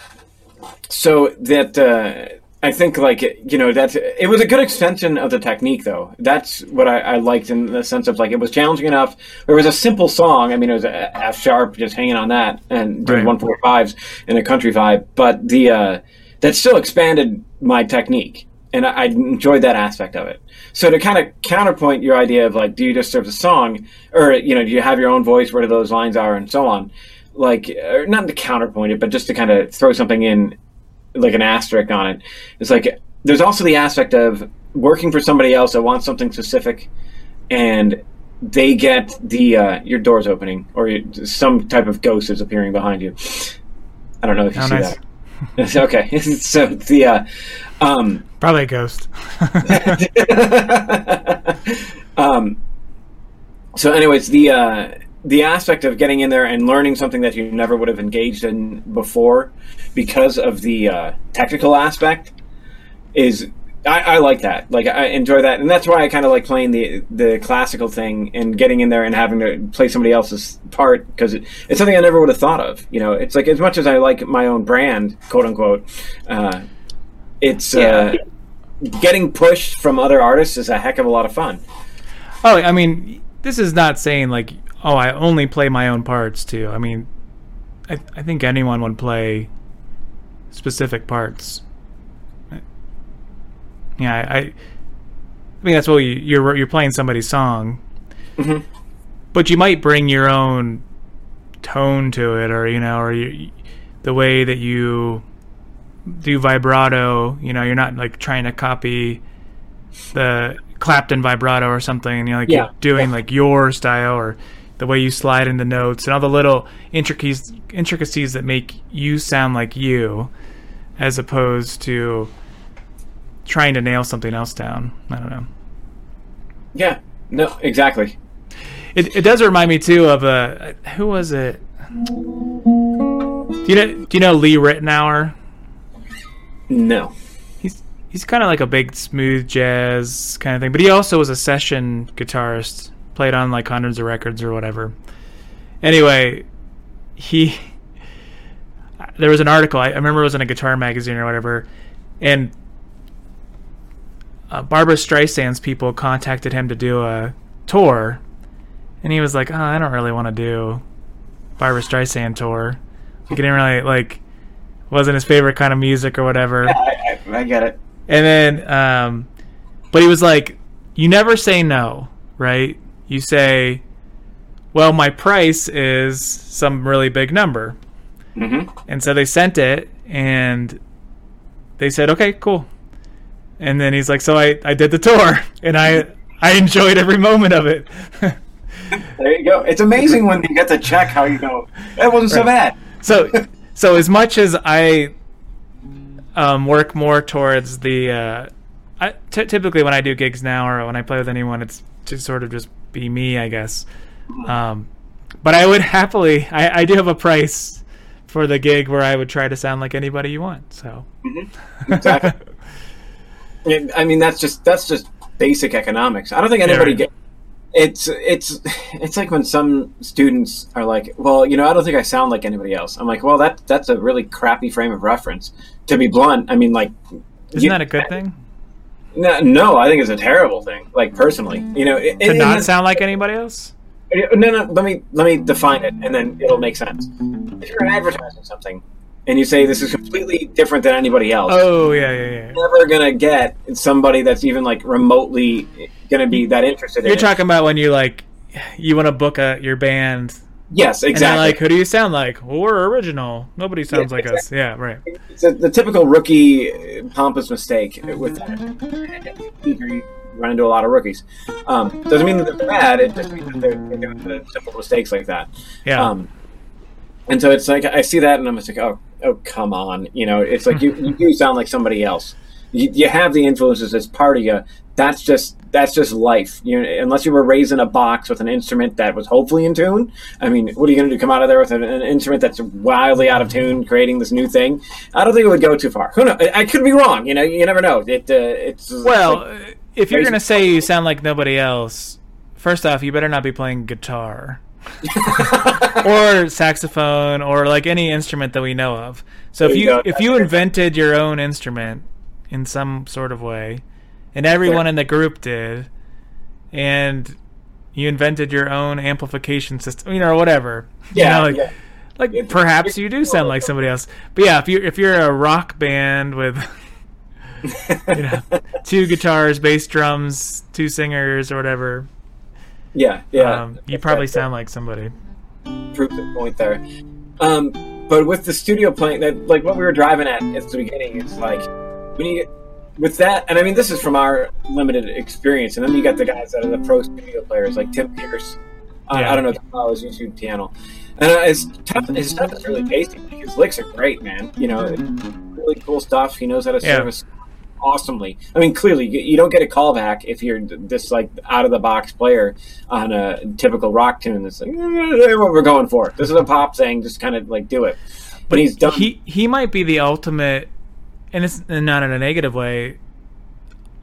so that uh, I think, like, you know, that's it was a good extension of the technique, though. That's what I, I liked in the sense of, like, it was challenging enough. It was a simple song. I mean, it was a F sharp, just hanging on that and doing right. one forty-fives in a country vibe. But the uh, that still expanded my technique. And I enjoyed that aspect of it. So to kind of counterpoint your idea of, like, do you just serve the song? Or, you know, do you have your own voice? Where do those lines are? And so on. Like, or not to counterpoint it, but just to kind of throw something in, like an asterisk on it. It's like, there's also the aspect of working for somebody else that wants something specific. And they get the, uh, your door's opening. Or your, some type of ghost is appearing behind you. I don't know if you How see nice. that. Okay, so the uh, um, probably a ghost. um, so, anyways, the uh, the aspect of getting in there and learning something that you never would have engaged in before, because of the uh, technical aspect, is I, I like that. Like, I enjoy that, and that's why I kind of like playing the the classical thing and getting in there and having to play somebody else's part, because it, it's something I never would have thought of. You know, it's like, as much as I like my own brand, quote unquote, uh, it's yeah. uh, getting pushed from other artists is a heck of a lot of fun. Oh, I mean, this is not saying like, oh, I only play my own parts too. I mean, I, I think anyone would play specific parts. Yeah, I, I mean, that's what you, you're you're playing somebody's song, mm-hmm. but you might bring your own tone to it, or you know, or you, the way that you do vibrato. You know, you're not like trying to copy the Clapton vibrato or something. And you're like yeah. you're doing yeah. like your style, or the way you slide into notes and all the little intricacies intricacies that make you sound like you. as opposed to trying to nail something else down. I don't know. Yeah, no, exactly. It it does remind me too of a who was it? Do you know do you know Lee Ritenour? No. He's he's kind of like a big smooth jazz kind of thing, but he also was a session guitarist, played on like hundreds of records or whatever. Anyway, he there was an article I, I remember it was in a guitar magazine or whatever, and uh, Barbra Streisand's people contacted him to do a tour. And he was like, oh, I don't really want to do Barbra Streisand tour. Like, he didn't really, like, wasn't his favorite kind of music or whatever. Yeah, I, I, I get it. And then, um, but he was like, you never say no, right? You say, well, my price is some really big number. Mm-hmm. And so they sent it, and they said, okay, cool. And then he's like, so I, I did the tour, and I, I enjoyed every moment of it. There you go. It's amazing when you get to check how you go, that wasn't so bad. So, so as much as I um, work more towards the, uh, I, t- typically when I do gigs now or when I play with anyone, it's to sort of just be me, I guess. Um, but I would happily, I, I do have a price for the gig where I would try to sound like anybody you want. So, mm-hmm. Exactly. I mean, that's just that's just basic economics. I don't think anybody yeah, right. gets. It's it's it's like when some students are like, well, you know, I don't think I sound like anybody else. I'm like, well, that that's a really crappy frame of reference. To be blunt, I mean, like, isn't you, that a good thing? No, no, I think it's a terrible thing. Like personally, you know, it, to it, not it, sound like anybody else. No, no. Let me let me define it, and then it'll make sense. If you're advertising something, and you say this is completely different than anybody else. Oh yeah, yeah, yeah. You're never gonna get somebody that's even like remotely gonna be that interested. You're in talking it. about when you like, you want to book a your band. Yes, exactly. And like, who do you sound like? Well, we're original. Nobody sounds yeah, like exactly. us. Yeah, right. It's a, the typical rookie pompous mistake with that. You run into a lot of rookies. Um, doesn't mean that they're bad. It just means that they're, they're doing the simple mistakes like that. Yeah. Um, and so it's like I see that, and I'm just like, oh. Oh, come on. You know, it's like you, you do sound like somebody else. You, you have the influences as part of you. That's just that's just life. You know, unless you were raised in a box with an instrument that was hopefully in tune. I mean, what are you going to do? Come out of there with an, an instrument that's wildly out of tune, creating this new thing? I don't think it would go too far. Who knows? I, I could be wrong. You know, you never know. It uh, it's well, like, if you're going to say you sound like nobody else, first off, you better not be playing guitar. Or saxophone or like any instrument that we know of. So if you, you if you invented your own instrument in some sort of way, and everyone yeah. in the group did, and you invented your own amplification system, you know, or whatever. Yeah, you know, like, yeah. like if, perhaps if, you do sound like somebody else. But yeah, if you if you're a rock band with you know, two guitars, bass, drums, two singers or whatever. Yeah, yeah. Um, you probably sound like somebody. Proof the point there. Um, but with the studio playing, that like what we were driving at at the beginning, it's like when you with that, and I mean this is from our limited experience, and then you got the guys that are the pro studio players like Tim Pierce. Uh, yeah. I don't know if you follow his YouTube channel. And uh, his, tough, his stuff is really tasty. His licks are great, man. You know, really cool stuff. He knows how to yeah. service. Awesomely. I mean, clearly, you don't get a callback if you're this like out of the box player on a typical rock tune. That's like what we're going for. This is a pop thing. Just kind of like do it. But, but he's done. He he might be the ultimate, and it's not in a negative way.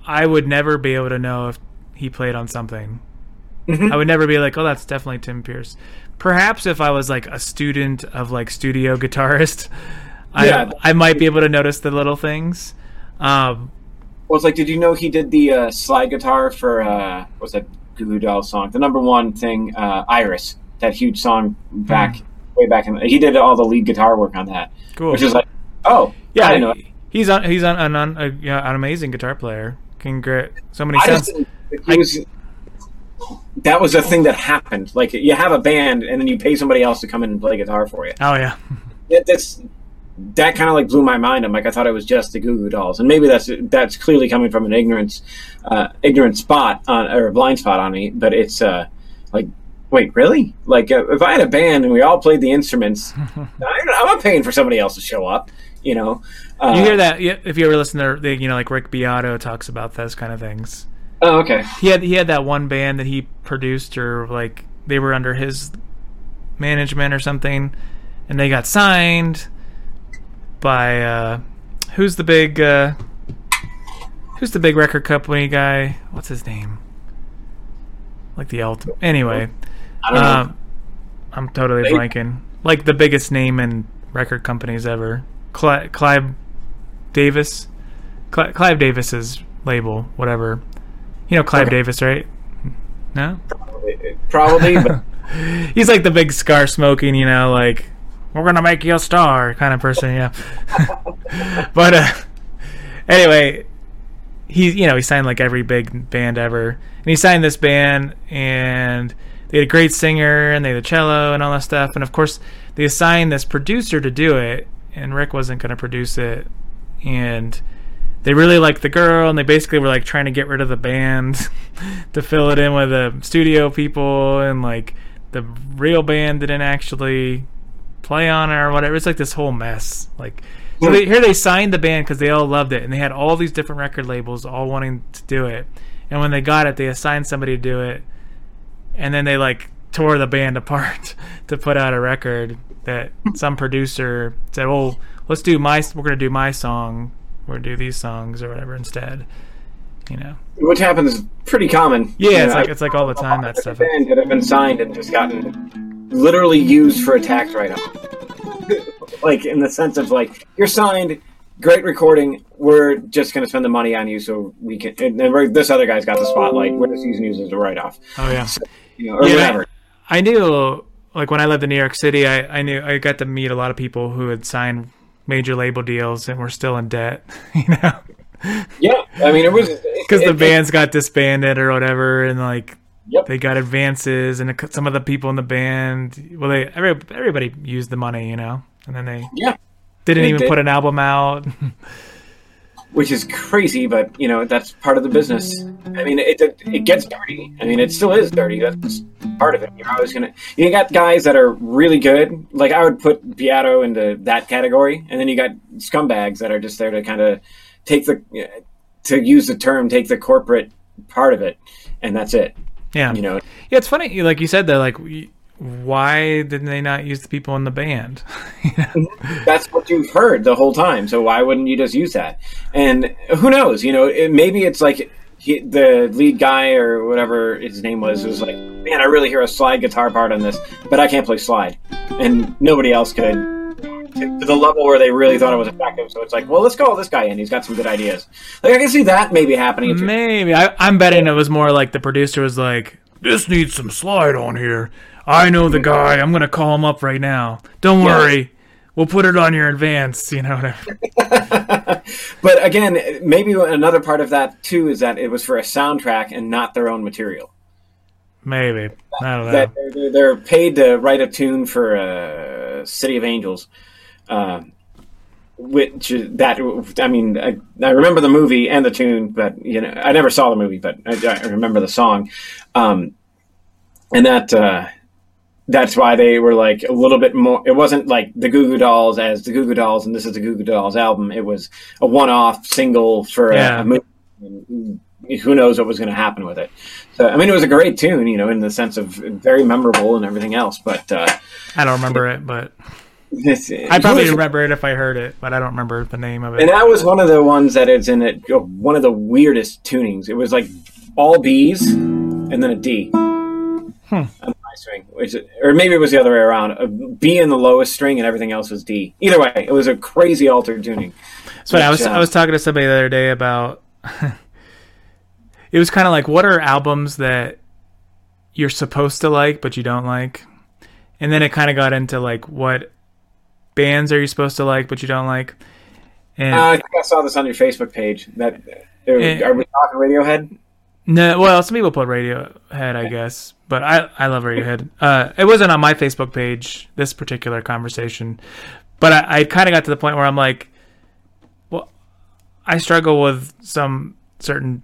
I would never be able to know if he played on something. I would never be like, oh, that's definitely Tim Pierce. Perhaps if I was like a student of like studio guitarist, yeah. I I might be able to notice the little things. Um, well, it's like, did you know he did the uh, slide guitar for uh, what was that Goo Goo Dolls song? The number one thing, uh, Iris, that huge song back mm. way back in. He did all the lead guitar work on that. Cool. Which is like, oh, yeah, I didn't know. He's on, he's on, on, on uh, yeah, an amazing guitar player. Congrats, so many sounds. That was a thing that happened. Like you have a band and then you pay somebody else to come in and play guitar for you. Oh yeah, it, that's. That kind of like blew my mind. I'm like, I thought it was just the Goo Goo Dolls, and maybe that's that's clearly coming from an ignorance, uh, ignorant spot on or a blind spot on me. But it's uh, like, wait, really? Like, uh, if I had a band and we all played the instruments, I'm not paying for somebody else to show up. you know. Uh, you hear that if you ever listen to, they, you know, like Rick Beato talks about those kind of things. Oh, okay. He had he had that one band that he produced, or like they were under his management or something, and they got signed by uh, who's the big uh, who's the big record company guy? What's his name? Like the ultimate. Anyway, I don't uh, know. I'm totally Wait. blanking. Like the biggest name in record companies ever, Cl- Clive Davis, Cl- Clive Davis's label, whatever. You know Clive okay. Davis, right? No, probably. probably but... He's like the big cigar smoking, you know, like we're gonna make you a star kind of person, yeah. But uh, anyway, he, you know, he signed like every big band ever, and he signed this band, and they had a great singer, and they had a cello and all that stuff. And, of course, they assigned this producer to do it, and Rick wasn't going to produce it. And they really liked the girl, and they basically were, like, trying to get rid of the band to fill it in with the studio people. And, like, the real band didn't actually play on it or whatever. It's, like, this whole mess. Like, so they, here they signed the band because they all loved it, and they had all these different record labels all wanting to do it. And when they got it, they assigned somebody to do it. And then they, like, tore the band apart to put out a record that some producer said, well, let's do my, we're going to do my song. We're going to do these songs or whatever instead, you know. Which happens is pretty common. Yeah, you know, it's like it's like all the time that stuff. The band could have been signed and just gotten literally used for a tax write-off. Like, in the sense of, like, you're signed, great recording, we're just going to spend the money on you so we can, and we're, this other guy's got the spotlight, we're just using you as a write-off. Oh, yeah. So, you know, or yeah, whatever. I knew, like, when I lived in New York City, I, I knew I got to meet a lot of people who had signed major label deals and were still in debt, you know? Yeah, I mean, it was... Because the bands got disbanded or whatever, and, like, yep. They got advances, and it, some of the people in the band, well, they every, everybody used the money, you know? And then they yeah. didn't they even did. put an album out. Which is crazy, but, you know, that's part of the business. I mean, it it gets dirty. I mean, it still is dirty. That's part of it. You're always going to... You got guys that are really good. Like, I would put Beato into that category. And then you got scumbags that are just there to kind of take the... To use the term, take the corporate part of it. And that's it. Yeah. You know? Yeah, it's funny. Like you said, though, like... We, why didn't they not use the people in the band? You know? That's what you've heard the whole time, so why wouldn't you just use that? And who knows, you know, it, maybe it's like he, the lead guy or whatever his name was, was like, man, I really hear a slide guitar part on this, but I can't play slide. And nobody else could, to, to the level where they really thought it was effective. So it's like, well, let's call this guy in. He's got some good ideas. Like, I can see that maybe happening. Maybe. I, I'm betting it was more like the producer was like, this needs some slide on here. I know the guy. I'm going to call him up right now. Don't yeah. worry. We'll put it on your advance, you know, whatever. But again, maybe another part of that, too, is that it was for a soundtrack and not their own material. Maybe. I don't know. That they're, they're paid to write a tune for uh, City of Angels, uh, which that, I mean, I, I remember the movie and the tune, but, you know, I never saw the movie, but I, I remember the song. Um, and that... Uh, That's why they were like a little bit more. It wasn't like the Goo Goo Dolls as the Goo Goo Dolls, and this is the Goo Goo Dolls album. It was a one-off single for yeah. a, a movie. And who knows what was going to happen with it? So I mean, it was a great tune, you know, in the sense of very memorable and everything else. But uh, I don't remember it, but I probably remember it if I heard it, but I don't remember the name of it. And that was one of the ones that is in it. One of the weirdest tunings. It was like all B's and then a D. Hmm. String, which, or maybe it was the other way around. B in the lowest string, and everything else was D. Either way, it was a crazy altered tuning. So which, I was uh, I was talking to somebody the other day about. It was kind of like, what are albums that you're supposed to like but you don't like, and then it kind of got into like what bands are you supposed to like but you don't like. And uh, I think I saw this on your Facebook page. That it was, and, are we talking Radiohead? No, well, some people put Radiohead, I guess, but I, I love Radiohead. Uh, it wasn't on my Facebook page, this particular conversation, but I, I kind of got to the point where I'm like, well, I struggle with some certain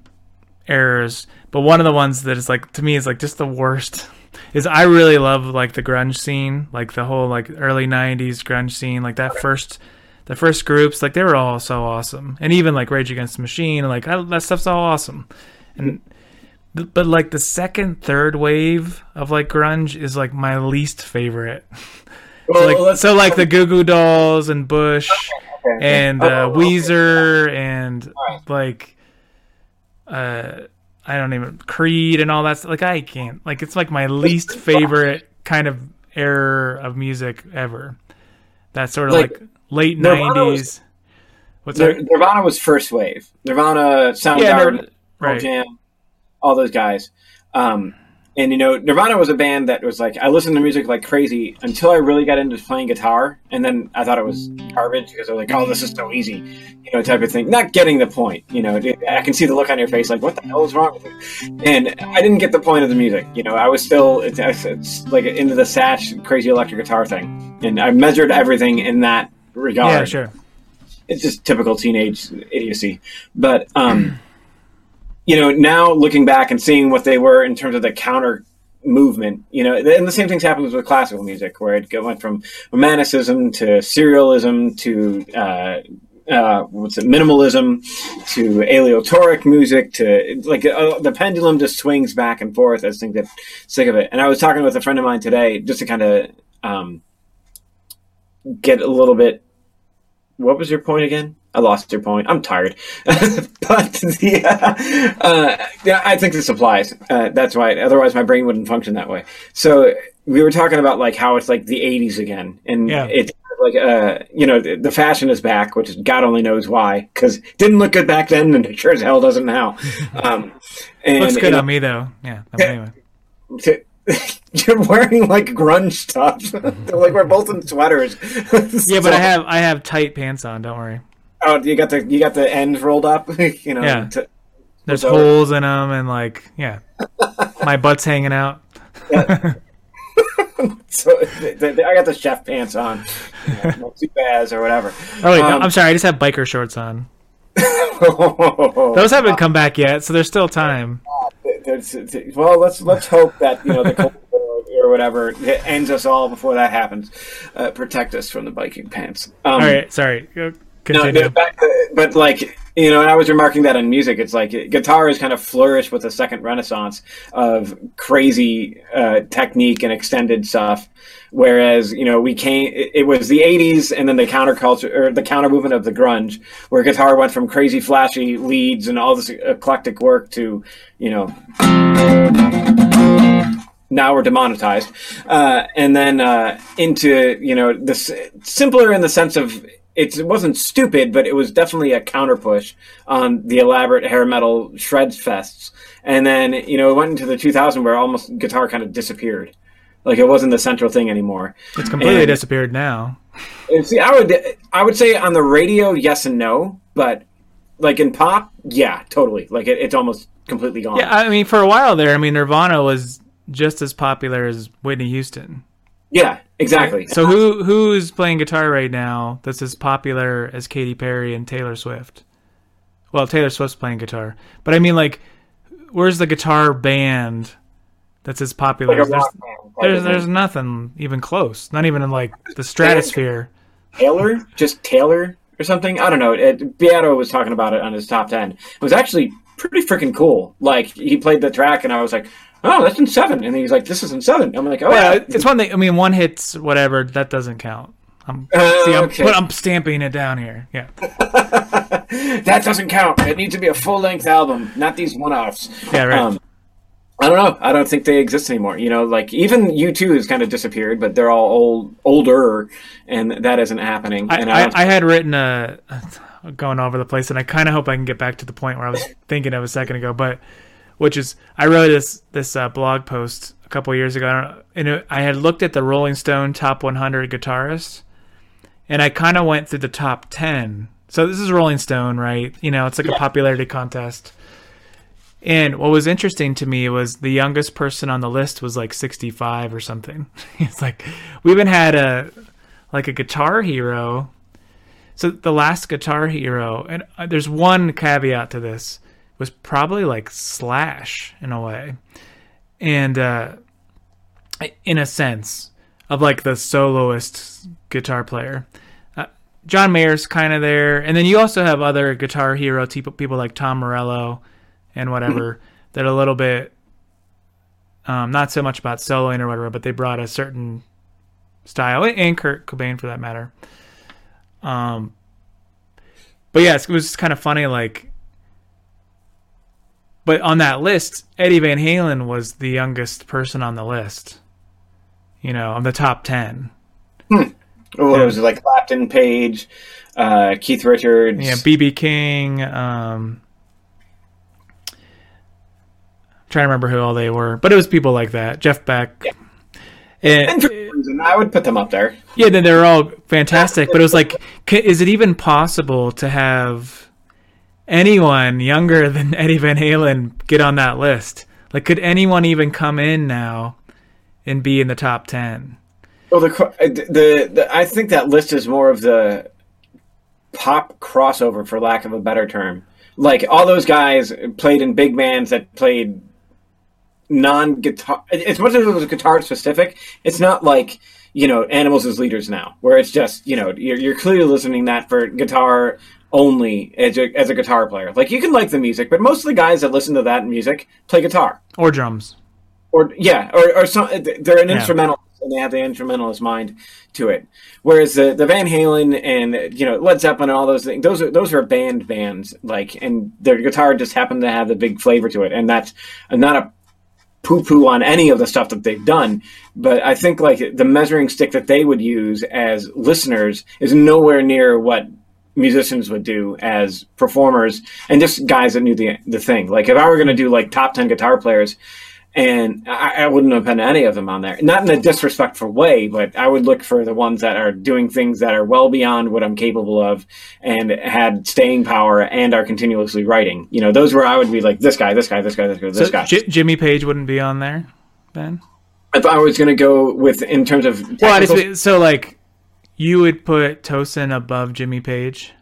errors, but one of the ones that is like, to me, is like just the worst is I really love like the grunge scene, like the whole like early nineties grunge scene, like that first, the first groups, like, they were all so awesome. And even like Rage Against the Machine, and like I, that stuff's all awesome. And th- but like the second, third wave of like grunge is like my least favorite. Well, so, like, well, so like the Goo Goo Dolls and Bush okay, okay. and uh, oh, Weezer okay. and right. like uh, I don't even Creed and all that stuff. Like I can't. Like it's like my least favorite kind of era of music ever. That sort of like, like late nineties. What's that? Nirvana was first wave. Nirvana, Soundgarden, yeah, Nirvana, right. Jam, all those guys. Um, and you know, Nirvana was a band that was like, I listened to music like crazy until I really got into playing guitar, and then I thought it was garbage because I was like, oh, this is so easy, you know, type of thing. Not getting the point, you know. I can see the look on your face, like, what the hell is wrong with you? And I didn't get the point of the music, you know. I was still it's, it's like into the Satch crazy electric guitar thing, and I measured everything in that regard. Yeah, sure. It's just typical teenage idiocy, but um. You know, now looking back and seeing what they were in terms of the counter movement, you know, and the same things happens with classical music, where it went from romanticism to serialism to uh, uh, what's it, minimalism to aleatoric music to like uh, the pendulum just swings back and forth as things get sick of it. And I was talking with a friend of mine today just to kind of um, get a little bit. What was your point again? I lost your point. I'm tired. But yeah, uh, yeah, I think this applies. Uh, that's why. Otherwise, my brain wouldn't function that way. So we were talking about like how it's like the eighties again. And yeah. It's like, uh, you know, the, the fashion is back, which is God only knows why. Because it didn't look good back then, and it sure as hell doesn't now. Um, and, looks good and, on me, though. Yeah. Anyway. To, you're wearing like grunge stuff. Like we're both in sweaters. Yeah, but I have I have tight pants on. Don't worry. Oh, you got the you got the ends rolled up, you know. Yeah. To, There's so. holes in them, and like, yeah, my butt's hanging out. Yeah. So they, they, I got the chef pants on, you know, Zubaz or whatever. Oh wait, um, no, I'm sorry, I just have biker shorts on. Oh, those haven't come back yet, so there's still time. There's, there's, well, let's let's hope that, you know, the cold war or whatever ends us all before that happens. Uh, protect us from the biking pants. Um, all right, sorry. No, no, but, but like, you know, and I was remarking that in music, it's like guitar has kind of flourished with the second renaissance of crazy uh, technique and extended stuff. Whereas, you know, we came, it, it was the eighties and then the counterculture or the counter movement of the grunge, where guitar went from crazy flashy leads and all this eclectic work to, you know. Now we're demonetized. Uh, and then uh, into, you know, this simpler in the sense of, it wasn't stupid, but it was definitely a counter push on the elaborate hair metal shreds fests. And then, you know, it went into the two thousand where almost guitar kind of disappeared. Like, it wasn't the central thing anymore. It's completely and, disappeared now. See, I would, I would say on the radio, yes and no. But, like, in pop, yeah, totally. Like, it, it's almost completely gone. Yeah, I mean, for a while there, I mean, Nirvana was just as popular as Whitney Houston. Yeah, exactly. So who who's playing guitar right now that's as popular as Katy Perry and Taylor Swift? Well, Taylor Swift's playing guitar. But I mean, like, where's the guitar band that's as popular? Like there's, band, there's there's nothing even close. Not even in, like, the stratosphere. Taylor? Just Taylor or something? I don't know. It, Beato was talking about it on his top ten. It was actually pretty freaking cool. Like, he played the track, and I was like, oh, that's in seven. And he's like, this is in seven. I'm like, oh, yeah. yeah. It's one thing. I mean, one hit's whatever. That doesn't count. I'm, uh, see, I'm, okay. but I'm stamping it down here. Yeah. That doesn't count. It needs to be a full-length album, not these one-offs. Yeah, right. Um, I don't know. I don't think they exist anymore. You know, like, even U two has kind of disappeared, but they're all old, older, and that isn't happening. I, and I, I, I had written a, going all over the place, and I kind of hope I can get back to the point where I was thinking of a second ago, but... Which is, I wrote this this uh, blog post a couple of years ago, I don't know, and it, I had looked at the Rolling Stone Top one hundred guitarists, and I kind of went through the top ten. So this is Rolling Stone, right? You know, it's like yeah. a popularity contest. And what was interesting to me was the youngest person on the list was like sixty-five or something. It's like, we even had a like a guitar hero. So the last guitar hero, and there's one caveat to this. Was probably like Slash in a way, and uh, in a sense of like the soloist guitar player, uh, John Mayer's kind of there. And then you also have other Guitar Hero people like Tom Morello and whatever mm-hmm. that are a little bit, um, not so much about soloing or whatever, but they brought a certain style, and Kurt Cobain for that matter. Um, but yeah, it was kind of funny, like, but on that list, Eddie Van Halen was the youngest person on the list, you know, on the top ten. Hmm. Oh, yeah. It was like Clapton, Page, uh, Keith Richards. Yeah, B B King. Um, I'm trying to remember who all they were. But it was people like that. Jeff Beck. Yeah. And, and for some reason, I would put them up there. Yeah, they were all fantastic. But it was like, is it even possible to have anyone younger than Eddie Van Halen get on that list? Like, could anyone even come in now and be in the top ten? Well, the, the the I think that list is more of the pop crossover, for lack of a better term. Like, all those guys played in big bands that played non-guitar. As much as it was guitar-specific, it's not like, you know, Animals as Leaders now, where it's just, you know, you're, you're clearly listening that for guitar only as a, as a guitar player. Like, you can like the music, but most of the guys that listen to that music play guitar. Or drums. Or, yeah, or, or some, they're an yeah. instrumental. And they have the instrumentalist mind to it. Whereas the, the Van Halen and, you know, Led Zeppelin and all those things, those are those are band bands, like, and their guitar just happened to have the big flavor to it. And that's not a poo-poo on any of the stuff that they've done. But I think, like, the measuring stick that they would use as listeners is nowhere near what musicians would do as performers and just guys that knew the the thing. Like, if I were going to do, like, top ten guitar players, and I, I wouldn't have put any of them on there. Not in a disrespectful way, but I would look for the ones that are doing things that are well beyond what I'm capable of and had staying power and are continuously writing. You know, those where I would be like, this guy, this guy, this guy, this guy, this so guy. J- Jimmy Page wouldn't be on there, Ben? If I was going to go with, in terms of... Well, just, so, like, you would put Tosin above Jimmy Page?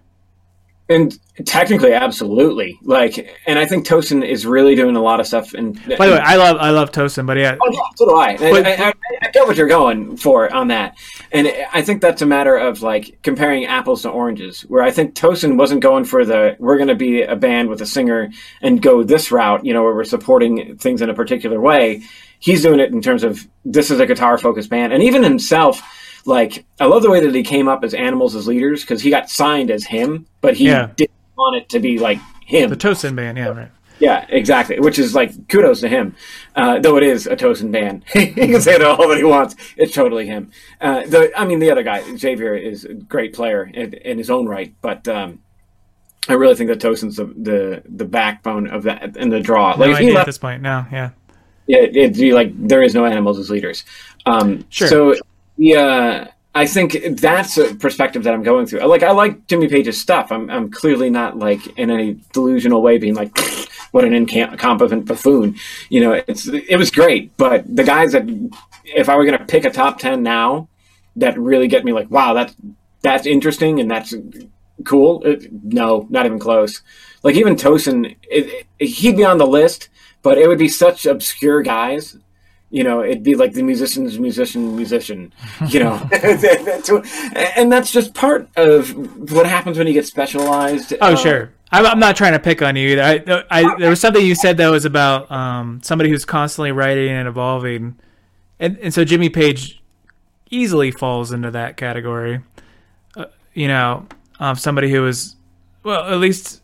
And technically, absolutely. Like, and I think Tosin is really doing a lot of stuff. And by the way, I love I love Tosin, but yeah. Oh yeah, so do I. But, I, I. I get what you're going for on that, and I think that's a matter of, like, comparing apples to oranges. Where I think Tosin wasn't going for the we're going to be a band with a singer and go this route, you know, where we're supporting things in a particular way. He's doing it in terms of this is a guitar focused band, and even himself. Like, I love the way that he came up as Animals as Leaders, because he got signed as him, but he yeah. didn't want it to be, like, him. The Tosin band, yeah, right. Yeah, exactly, which is, like, kudos to him, uh, though it is a Tosin band. He can say it all that he wants. It's totally him. Uh, the, I mean, the other guy, Xavier, is a great player in, in his own right, but um, I really think that Tosin's the, the, the backbone of that and the draw. Like, no idea he left, at this point, no, yeah. Yeah, it'd be like, there is no Animals as Leaders. Um, sure. So... Yeah, I think that's a perspective that I'm going through. Like, I like Jimmy Page's stuff. I'm I'm clearly not, like, in a delusional way being like, what an incompetent buffoon. You know, it's it was great. But the guys that, if I were going to pick a top ten now, that really get me like, wow, that's, that's interesting and that's cool. It, no, not even close. Like, even Tosin, it, it, he'd be on the list, but it would be such obscure guys. You know, it'd be like the musician's musician, musician, you know. And that's just part of what happens when you get specialized. Oh, um, sure. I'm, I'm not trying to pick on you either. I, I, there was something you said that was about um, somebody who's constantly writing and evolving. And, and so Jimmy Page easily falls into that category, uh, you know, um, somebody who is, well, at least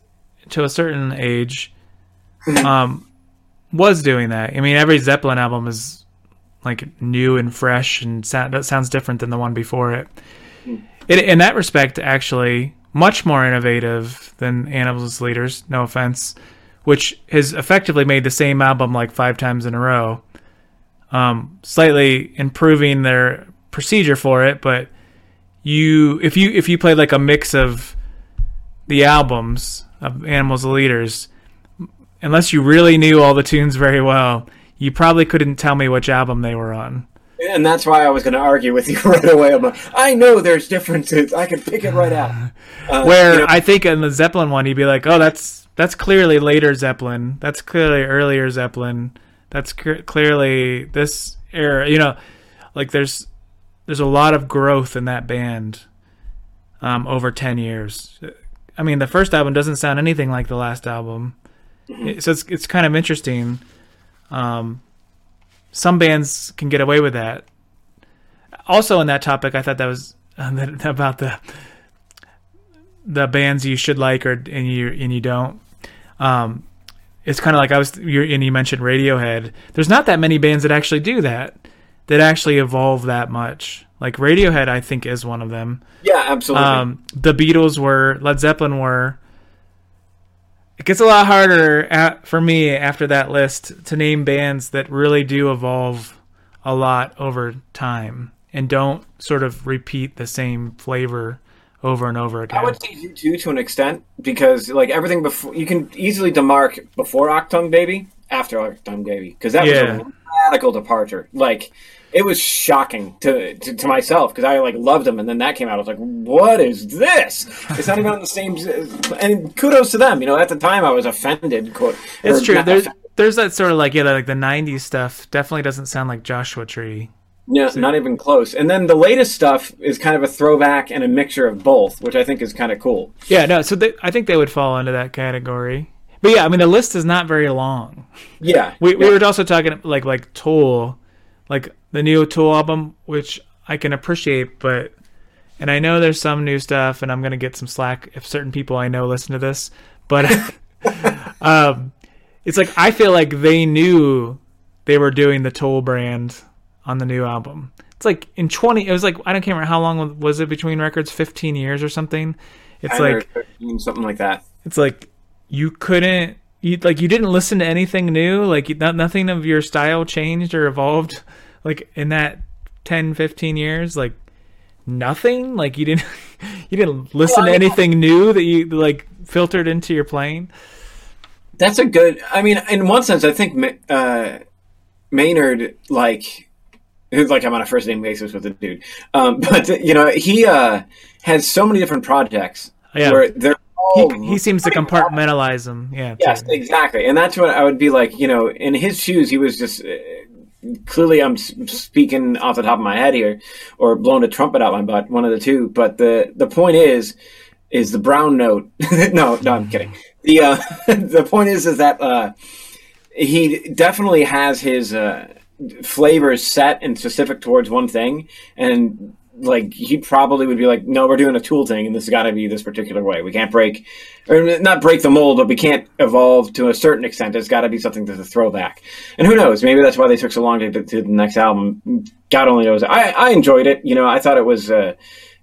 to a certain age, um was doing that. I mean, every Zeppelin album is, like, new and fresh and sound, that sounds different than the one before it. it. In that respect, actually, much more innovative than Animals Leaders, no offense, which has effectively made the same album, like, five times in a row, um, slightly improving their procedure for it, but you, if you, if you played, like, a mix of the albums of Animals Leaders... Unless you really knew all the tunes very well, you probably couldn't tell me which album they were on. And that's why I was going to argue with you right away. I'm like, I know there's differences. I can pick it right out. Uh, Where you know, I think in the Zeppelin one, you'd be like, oh, that's that's clearly later Zeppelin. That's clearly earlier Zeppelin. That's cr- clearly this era. You know, like there's there's a lot of growth in that band. um, over ten years. I mean, the first album doesn't sound anything like the last album. Mm-hmm. So it's it's kind of interesting. Um, some bands can get away with that. Also, on that topic, I thought that was um, about the the bands you should like or and you and you don't. Um, it's kind of like I was, you're, and you mentioned Radiohead. There's not that many bands that actually do that, that actually evolve that much. Like Radiohead, I think, is one of them. Yeah, absolutely. Um, the Beatles were, Led Zeppelin were. It gets a lot harder at, for me after that list to name bands that really do evolve a lot over time and don't sort of repeat the same flavor over and over again. I would say U two to an extent, because like everything before, you can easily demark before Achtung Baby, after Achtung Baby, because that yeah. was a radical departure. Like it was shocking to to, to myself, because I like loved them, and then that came out. I was like, "What is this?" It's not even on the same. And kudos to them. You know, at the time I was offended. Quote. It's true. There's offended. There's that sort of like yeah, like the nineties stuff definitely doesn't sound like Joshua Tree. Yeah, so. Not even close. And then the latest stuff is kind of a throwback and a mixture of both, which I think is kind of cool. Yeah, no, so they, I think they would fall into that category. But yeah, I mean, the list is not very long. Yeah. We yeah. we were also talking like like Tool, like the new Tool album, which I can appreciate, but, and I know there's some new stuff, and I'm going to get some slack if certain people I know listen to this, but um, it's like I feel like they knew they were doing the Tool brand on the new album. It's like in twenty, it was like, I don't remember how long was it between records, fifteen years or something. It's like fifteen, something like that. It's like you couldn't, you like you didn't listen to anything new. Like you, not, nothing of your style changed or evolved. Like in that ten, fifteen years, like nothing. Like you didn't, you didn't listen well, to anything I mean, new that you like filtered into your playing. That's a good. I mean, in one sense, I think uh, Maynard like. Like I'm on a first name basis with the dude, um, but you know he uh, has so many different projects. Yeah. Where they're all he, he seems to compartmentalize them. Yeah. Yes, too. Exactly, and that's what I would be like. You know, in his shoes, he was just uh, clearly. I'm speaking off the top of my head here, or blowing a trumpet out my butt, one of the two. But the the point is, is the brown note. no, no, I'm kidding. The uh, the point is, is that uh, he definitely has his. Uh, flavor is set and specific towards one thing, and like he probably would be like, no, we're doing a Tool thing and this has got to be this particular way. We can't break or not break the mold, but we can't evolve to a certain extent. It's got to be something that's a throwback, and who knows, maybe that's why they took so long to do the next album. God only knows. I, I enjoyed it. You know, I thought it was uh,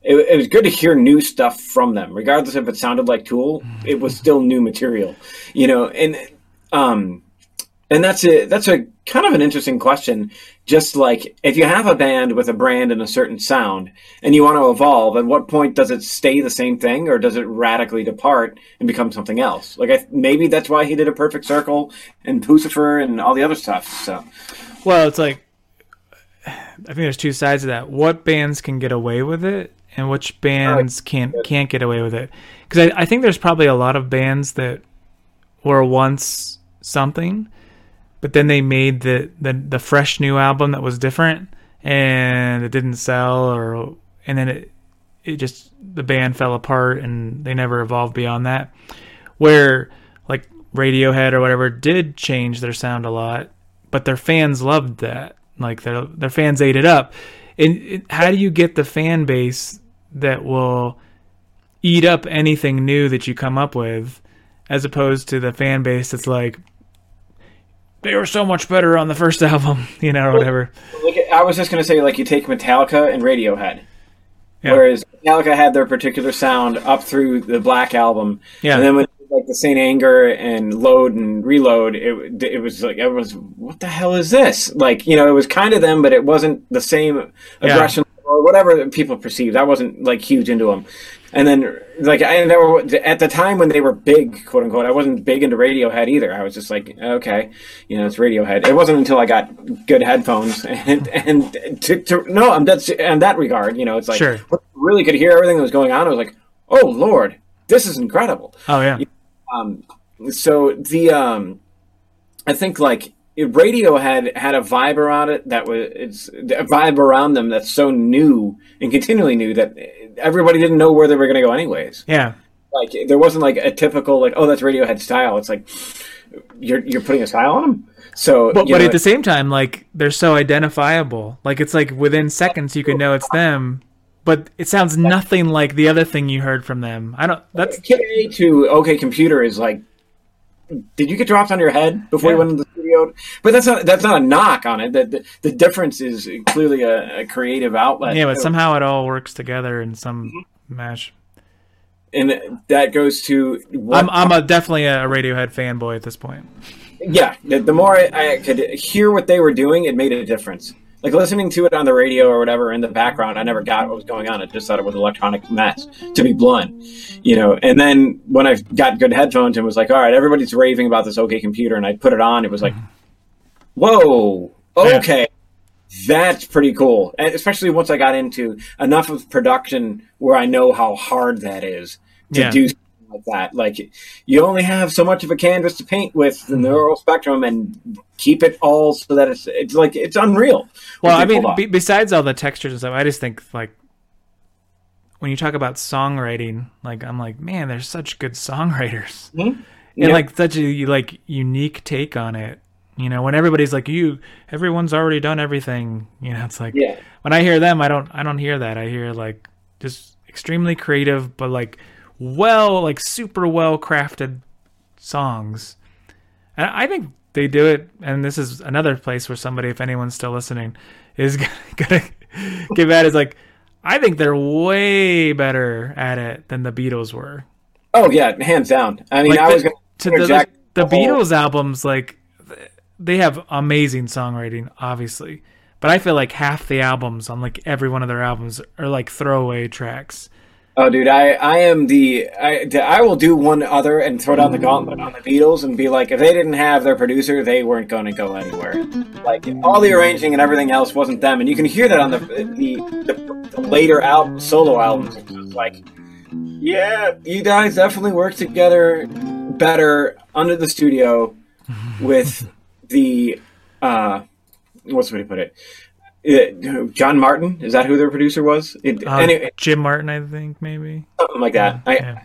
it, it was good to hear new stuff from them, regardless if it sounded like Tool. It was still new material, you know. And um And that's a, that's a kind of an interesting question. Just like if you have a band with a brand and a certain sound and you want to evolve, at what point does it stay the same thing or does it radically depart and become something else? Like I, maybe that's why he did A Perfect Circle and Pucifer and all the other stuff. So, well, it's like I think there's two sides of that. What bands can get away with it and which bands can't can't get away with it? Because I, I think there's probably a lot of bands that were once something. But then they made the, the, the fresh new album that was different, and it didn't sell, or and then it it just the band fell apart, and they never evolved beyond that. Where like Radiohead or whatever did change their sound a lot, but their fans loved that. Like their their fans ate it up. And it, how do you get the fan base that will eat up anything new that you come up with, as opposed to the fan base that's like, they were so much better on the first album, you know, or whatever. I was just going to say, like, you take Metallica and Radiohead. Yeah. Whereas Metallica had their particular sound up through the Black Album. Yeah. And then when, like, the Saint Anger and Load and Reload, it it was like, everyone's, what the hell is this? Like, you know, it was kind of them, but it wasn't the same aggression yeah. or whatever people perceived. I wasn't, like, huge into them. And then, like, I never, at the time when they were big, quote unquote, I wasn't big into Radiohead either. I was just like, okay, you know, it's Radiohead. It wasn't until I got good headphones and, and to, to, no, I'm that, in that regard, you know, it's like, sure. I really could hear everything that was going on. I was like, oh, Lord, this is incredible. Oh, yeah. Um, so the, um, I think, like, Radiohead had a vibe around it that was it's a vibe around them that's so new and continually new that everybody didn't know where they were going to go anyways. Yeah. Like, there wasn't, like, a typical, like, oh, that's Radiohead style. It's like, you're you're putting a style on them? So, But, but know, at the same time, like, they're so identifiable. Like, it's like within seconds you can know it's them. But it sounds nothing like the other thing you heard from them. I don't. That's Kid A to OK Computer is like, did you get dropped on your head before yeah. you went into the studio? But that's not that's not a knock on it. That the, the difference is clearly a, a creative outlet. Yeah, but too. somehow it all works together in some mm-hmm. mash. And that goes to what I'm I'm a, definitely a Radiohead fanboy at this point. Yeah, the, the more I, I could hear what they were doing, it made a difference. Like, listening to it on the radio or whatever in the background, I never got what was going on. I just thought it was an electronic mess, to be blunt, you know. And then when I got good headphones and was like, all right, everybody's raving about this OK Computer, and I put it on, it was like, whoa, okay, yeah. that's pretty cool. And especially once I got into enough of production where I know how hard that is to yeah. do something like that. Like, you only have so much of a canvas to paint with the neural spectrum and keep it all so that it's it's like it's unreal. Well, I mean, be, besides all the textures and stuff, I just think, like, when you talk about songwriting, like, I'm like, man, there's such good songwriters mm-hmm. and yeah. like such a like unique take on it. You know, when everybody's like, you, everyone's already done everything. You know, it's like yeah. when I hear them, I don't I don't hear that. I hear, like, just extremely creative, but like well, like super well crafted songs, and I think. They do it, and this is another place where somebody, if anyone's still listening, is going to give at is like, I think they're way better at it than the Beatles were. Oh, yeah, hands down. I mean, like I the, was going to interject. The, the, the Beatles whole... albums, like, they have amazing songwriting, obviously. But I feel like half the albums on, like, every one of their albums are, like, throwaway tracks. Oh, dude, I, I am the I, – I will do one other and throw down the gauntlet on the Beatles and be like, if they didn't have their producer, they weren't going to go anywhere. Like, all the arranging and everything else wasn't them. And you can hear that on the the, the, the later album, solo albums. It's like, yeah, you guys definitely work together better under the studio with the uh, – what's the way to put it? John Martin, is that who their producer was? It, uh, anyway, Jim Martin, I think, maybe something like that. Yeah, I, yeah.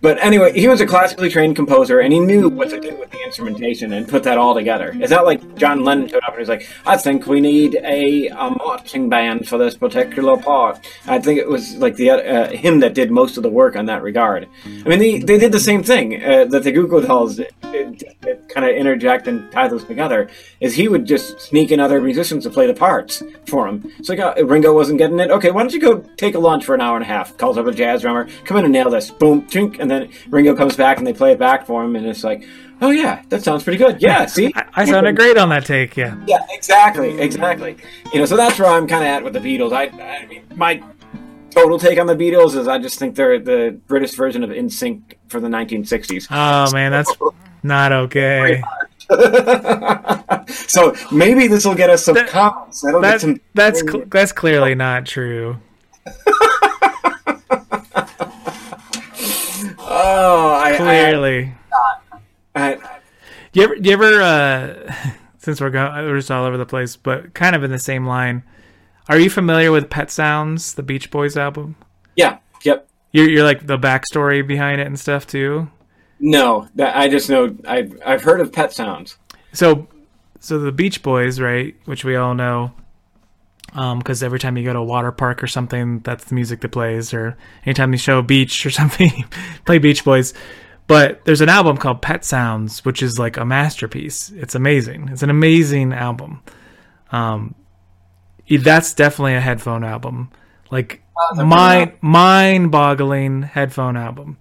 But anyway, he was a classically trained composer, and he knew what to do with the instrumentation and put that all together. It's not like John Lennon showed up and was like, "I think we need a, a marching band for this particular part." I think it was like the uh, him that did most of the work on that regard. I mean, they they did the same thing uh, that the Goo Goo Dolls did. It, it kind of interject and tie those together, is he would just sneak in other musicians to play the parts for him. It's like, oh, Ringo wasn't getting it. Okay, why don't you go take a lunch for an hour and a half? Calls up a jazz drummer, come in and nail this. Boom, chink, and then Ringo comes back and they play it back for him, and it's like, oh yeah, that sounds pretty good. Yeah, see? I, I sounded great on that take, yeah. Yeah, exactly, exactly. You know, so that's where I'm kind of at with the Beatles. I, I mean, my total take on the Beatles is I just think they're the British version of N Sync for the nineteen sixties. Oh, man, that's... Not okay. So maybe this will get us some that, comments. That'll that, get some that's cl- that's clearly not true. oh, I, clearly. I, I, I, do you ever? Do you ever? Uh, since we're going, we're just all over the place, but kind of in the same line. Are you familiar with Pet Sounds, the Beach Boys album? Yeah. Yep. You're you're like the backstory behind it and stuff too. No, that I just know. I've I've heard of Pet Sounds. So, so the Beach Boys, right, which we all know, because um, every time you go to a water park or something, that's the music that plays. Or anytime you show a beach or something, play Beach Boys. But there's an album called Pet Sounds, which is like a masterpiece. It's amazing. It's an amazing album. Um, that's definitely a headphone album, like oh, mind mind-boggling headphone album.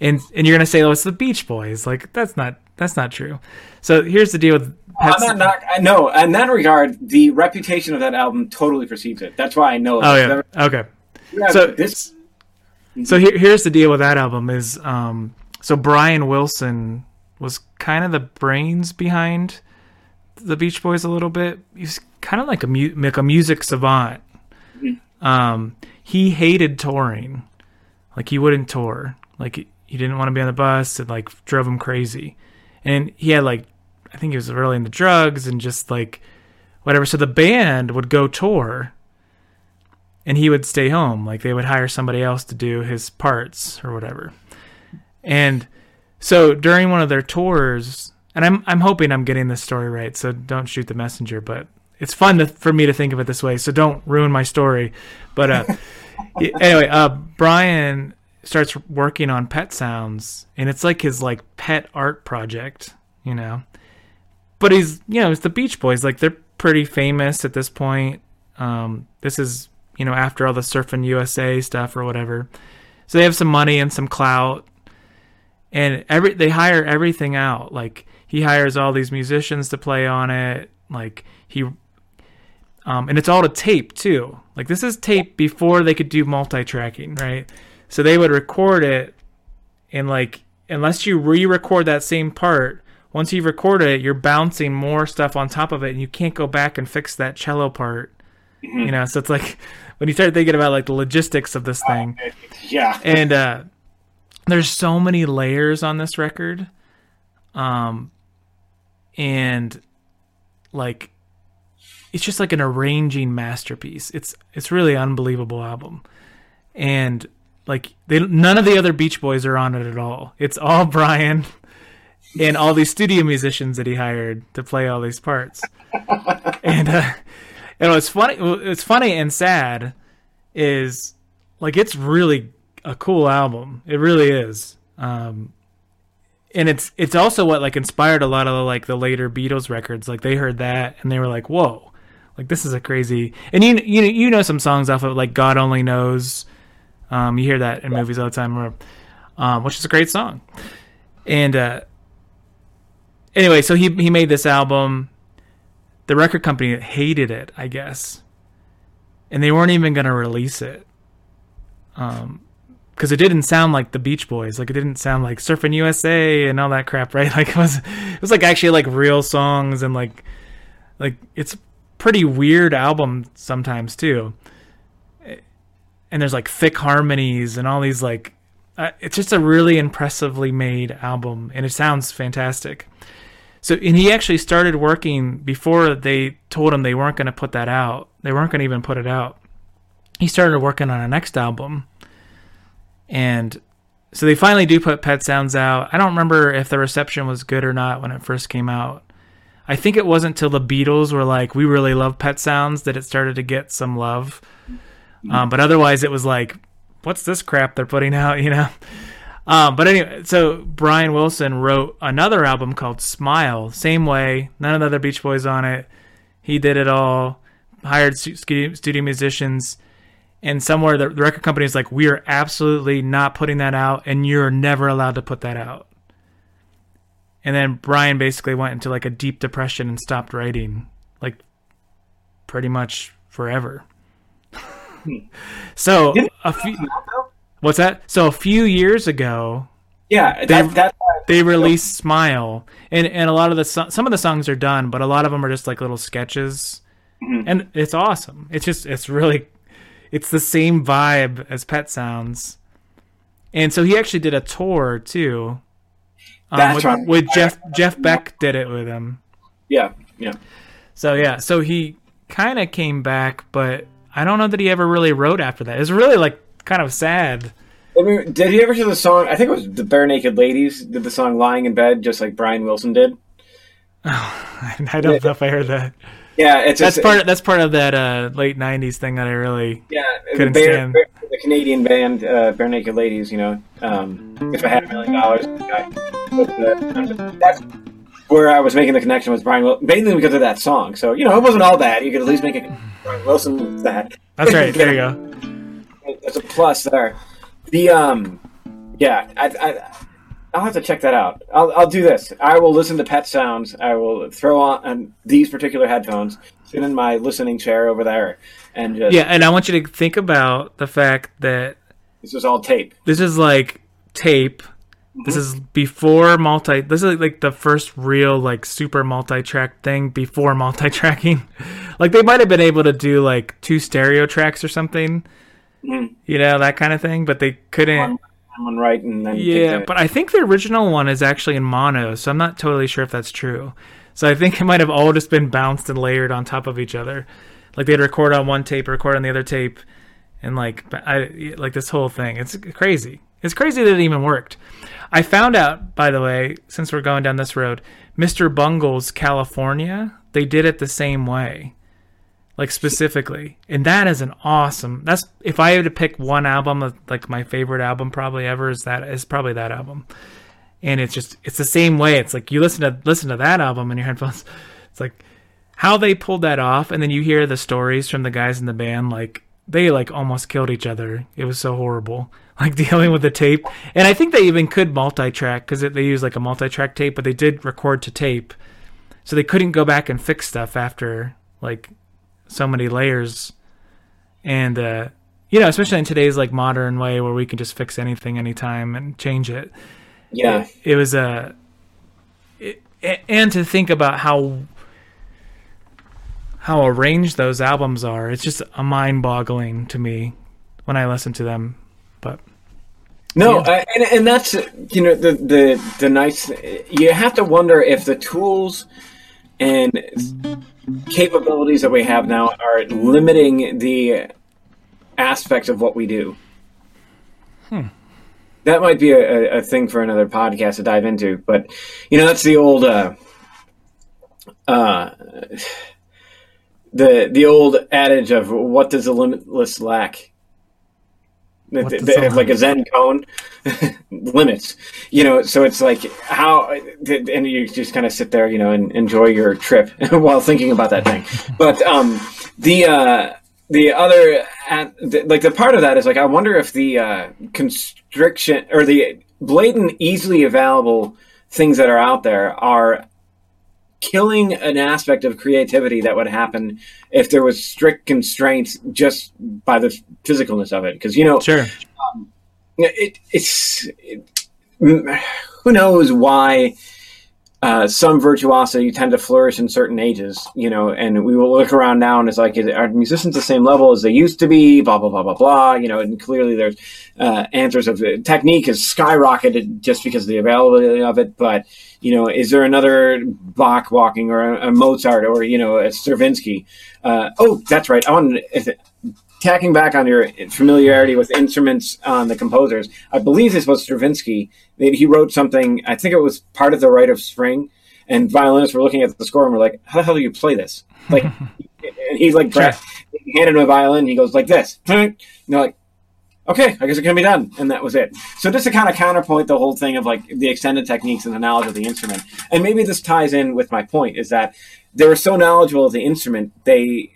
And and you're gonna say, oh, it's the Beach Boys. Like that's not that's not true. So here's the deal with Pet Sounds. No, in that regard, the reputation of that album totally precedes it. That's why I know. Oh yeah. Okay. Yeah, so this. So here, here's the deal with that album is um. So Brian Wilson was kind of the brains behind the Beach Boys a little bit. He's kind of like a mu- like a music savant. Mm-hmm. Um, he hated touring. Like he wouldn't tour. Like. He didn't want to be on the bus. It like drove him crazy. And he had like, I think he was really into drugs and just like whatever. So the band would go tour and he would stay home. Like, they would hire somebody else to do his parts or whatever. And so during one of their tours, and I'm I'm hoping I'm getting this story right, so don't shoot the messenger, but it's fun to, for me to think of it this way, so don't ruin my story. But uh, anyway, uh, Brian starts working on Pet Sounds, and it's like his like pet art project, you know. But he's, you know, it's the Beach Boys. Like, they're pretty famous at this point. Um, this is, you know, after all the Surfing U S A stuff or whatever. So they have some money and some clout. And every they hire everything out. Like, he hires all these musicians to play on it. Like, he... Um, and it's all to tape, too. Like, this is tape before they could do multi-tracking, right? So they would record it. And, like, unless you re-record that same part... Once you've recorded it, you're bouncing more stuff on top of it, and you can't go back and fix that cello part, you know. So it's like when you start thinking about like the logistics of this thing, yeah. And uh, there's so many layers on this record, um, and like it's just like an arranging masterpiece. It's it's really an unbelievable album, and like they none of the other Beach Boys are on it at all. It's all Brian. And all these studio musicians that he hired to play all these parts. and uh, and what's funny, it's funny and sad is, like, it's really a cool album. It really is. Um, and it's it's also what, like, inspired a lot of, the, like, the later Beatles records. Like, they heard that, and they were like, whoa. Like, this is a crazy... And you you, you know some songs off of, like, God Only Knows. Um, you hear that in yeah. movies all the time, where, um, which is a great song. And... uh Anyway, so he he made this album. The record company hated it, I guess, and they weren't even going to release it, um, because it didn't sound like the Beach Boys. Like, it didn't sound like Surfing U S A and all that crap, right? Like, it was it was like actually like real songs, and like like it's a pretty weird album sometimes too. And there's like thick harmonies and all these like uh, it's just a really impressively made album, and it sounds fantastic. So, and he actually started working before they told him they weren't going to put that out. They weren't going to even put it out. He started working on a next album. And so they finally do put Pet Sounds out. I don't remember if the reception was good or not when it first came out. I think it wasn't till the Beatles were like, we really love Pet Sounds, that it started to get some love. Mm-hmm. Um, but otherwise it was like, what's this crap they're putting out, you know? Um, but anyway, so Brian Wilson wrote another album called Smile, same way, none of the other Beach Boys on it. He did it all, hired studio musicians, and somewhere the record company is like, we are absolutely not putting that out, and you're never allowed to put that out. And then Brian basically went into like a deep depression and stopped writing, like pretty much forever. So a few... What's that? So a few years ago, yeah, that, they, that, that, they released Smile, and and a lot of the so- some of the songs are done, but a lot of them are just like little sketches, mm-hmm. and it's awesome. It's just it's really, it's the same vibe as Pet Sounds, and so he actually did a tour too. Um, That's with, right. With Jeff Jeff Beck did it with him. Yeah, yeah. So yeah, so he kind of came back, but I don't know that he ever really wrote after that. It's really like. Kind of sad. I mean, did he ever do the song? I think it was the Bare Naked Ladies did the song "Lying in Bed," just like Brian Wilson did. Oh, I don't yeah. know if I heard that. Yeah, it's that's just, part. Of, that's part of that uh, late nineties thing that I really yeah couldn't Bare, stand. Bare, the Canadian band uh, Bare Naked Ladies. You know, um, if I had a million dollars, that's where I was making the connection with Brian Wilson, mainly because of that song. So you know, it wasn't all bad. You could at least make a connection with Brian Wilson with that. That's right. There you go. That's a plus there. The um, yeah, I, I I'll have to check that out. I'll I'll do this. I will listen to Pet Sounds. I will throw on um, these particular headphones, sit in my listening chair over there, and just yeah. And I want you to think about the fact that this is all tape. This is like tape. Mm-hmm. This is before multi. This is like the first real like super multi-track thing before multi-tracking. Like they might have been able to do like two stereo tracks or something. Mm. You know, that kind of thing, but they couldn't. One right and then yeah, but I think the original one is actually in mono, so I'm not totally sure if that's true. So I think it might have all just been bounced and layered on top of each other. Like they'd record on one tape, record on the other tape, And like, I like this whole thing. It's crazy. It's crazy that it even worked. I found out, by the way, since we're going down this road, Mister Bungle's California, they did it the same way, like specifically. And that is an awesome, that's, if I had to pick one album, like my favorite album probably ever is that, is probably that album. And it's just, it's the same way. It's like you listen to, listen to that album in your headphones. It's like how they pulled that off. And then you hear the stories from the guys in the band, like, they like almost killed each other. It was so horrible, like dealing with the tape. And I think they even could multi-track because they used like a multi-track tape, but they did record to tape. So they couldn't go back and fix stuff after like so many layers. And, uh, you know, especially in today's like modern way where we can just fix anything anytime and change it. Yeah. It, it was a, uh, and to think about how, how arranged those albums are, it's just a mind-boggling to me when I listen to them. But no, yeah. I, and, and that's, you know, the the the nice, you have to wonder if the tools and capabilities that we have now are limiting the aspect of what we do. Hmm. That might be a, a thing for another podcast to dive into, but you know, that's the old uh uh The the old adage of what does the limitless lack? They, they have like a Zen cone limits, you know. So it's like how, and you just kind of sit there, you know, and enjoy your trip while thinking about that thing. But um, the uh, the other like the part of that is like I wonder if the uh, constriction or the blatant, easily available things that are out there are killing an aspect of creativity that would happen if there was strict constraints just by the physicalness of it. Because, you know, sure. um, it, it's it, who knows why uh, some virtuosity tend to flourish in certain ages, you know, and we will look around now and it's like, are musicians the same level as they used to be, blah, blah, blah, blah, blah, you know, and clearly there's uh, answers of uh, technique has skyrocketed just because of the availability of it, but you know, is there another Bach walking or a, a Mozart or, you know, a Stravinsky? Uh, oh, that's right. I want to, tacking back on your familiarity with instruments on the composers, I believe this was Stravinsky. He wrote something, I think it was part of the Rite of Spring, and violinists were looking at the score and were like, how the hell do you play this? Like, and he's like, sure. He handed him a violin, and he goes like this. And they're like, okay, I guess it can be done. And that was it. So just to kind of counterpoint the whole thing of like the extended techniques and the knowledge of the instrument. And maybe this ties in with my point is that they were so knowledgeable of the instrument, they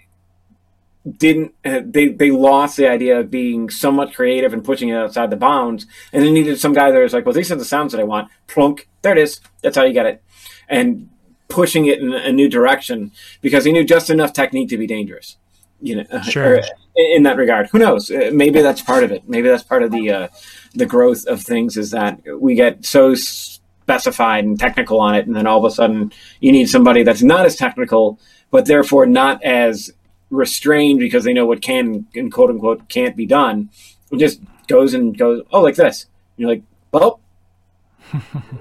didn't, uh, they, they lost the idea of being somewhat creative and pushing it outside the bounds. And they needed some guy that was like, well, these are the sounds that I want. Plunk, there it is. That's how you get it. And pushing it in a new direction because he knew just enough technique to be dangerous. You know, sure. Or in that regard, who knows? Maybe that's part of it. Maybe that's part of the uh, the growth of things is that we get so specified and technical on it, and then all of a sudden you need somebody that's not as technical, but therefore not as restrained because they know what can and quote unquote can't be done. It just goes and goes. Oh, like this. And you're like, well,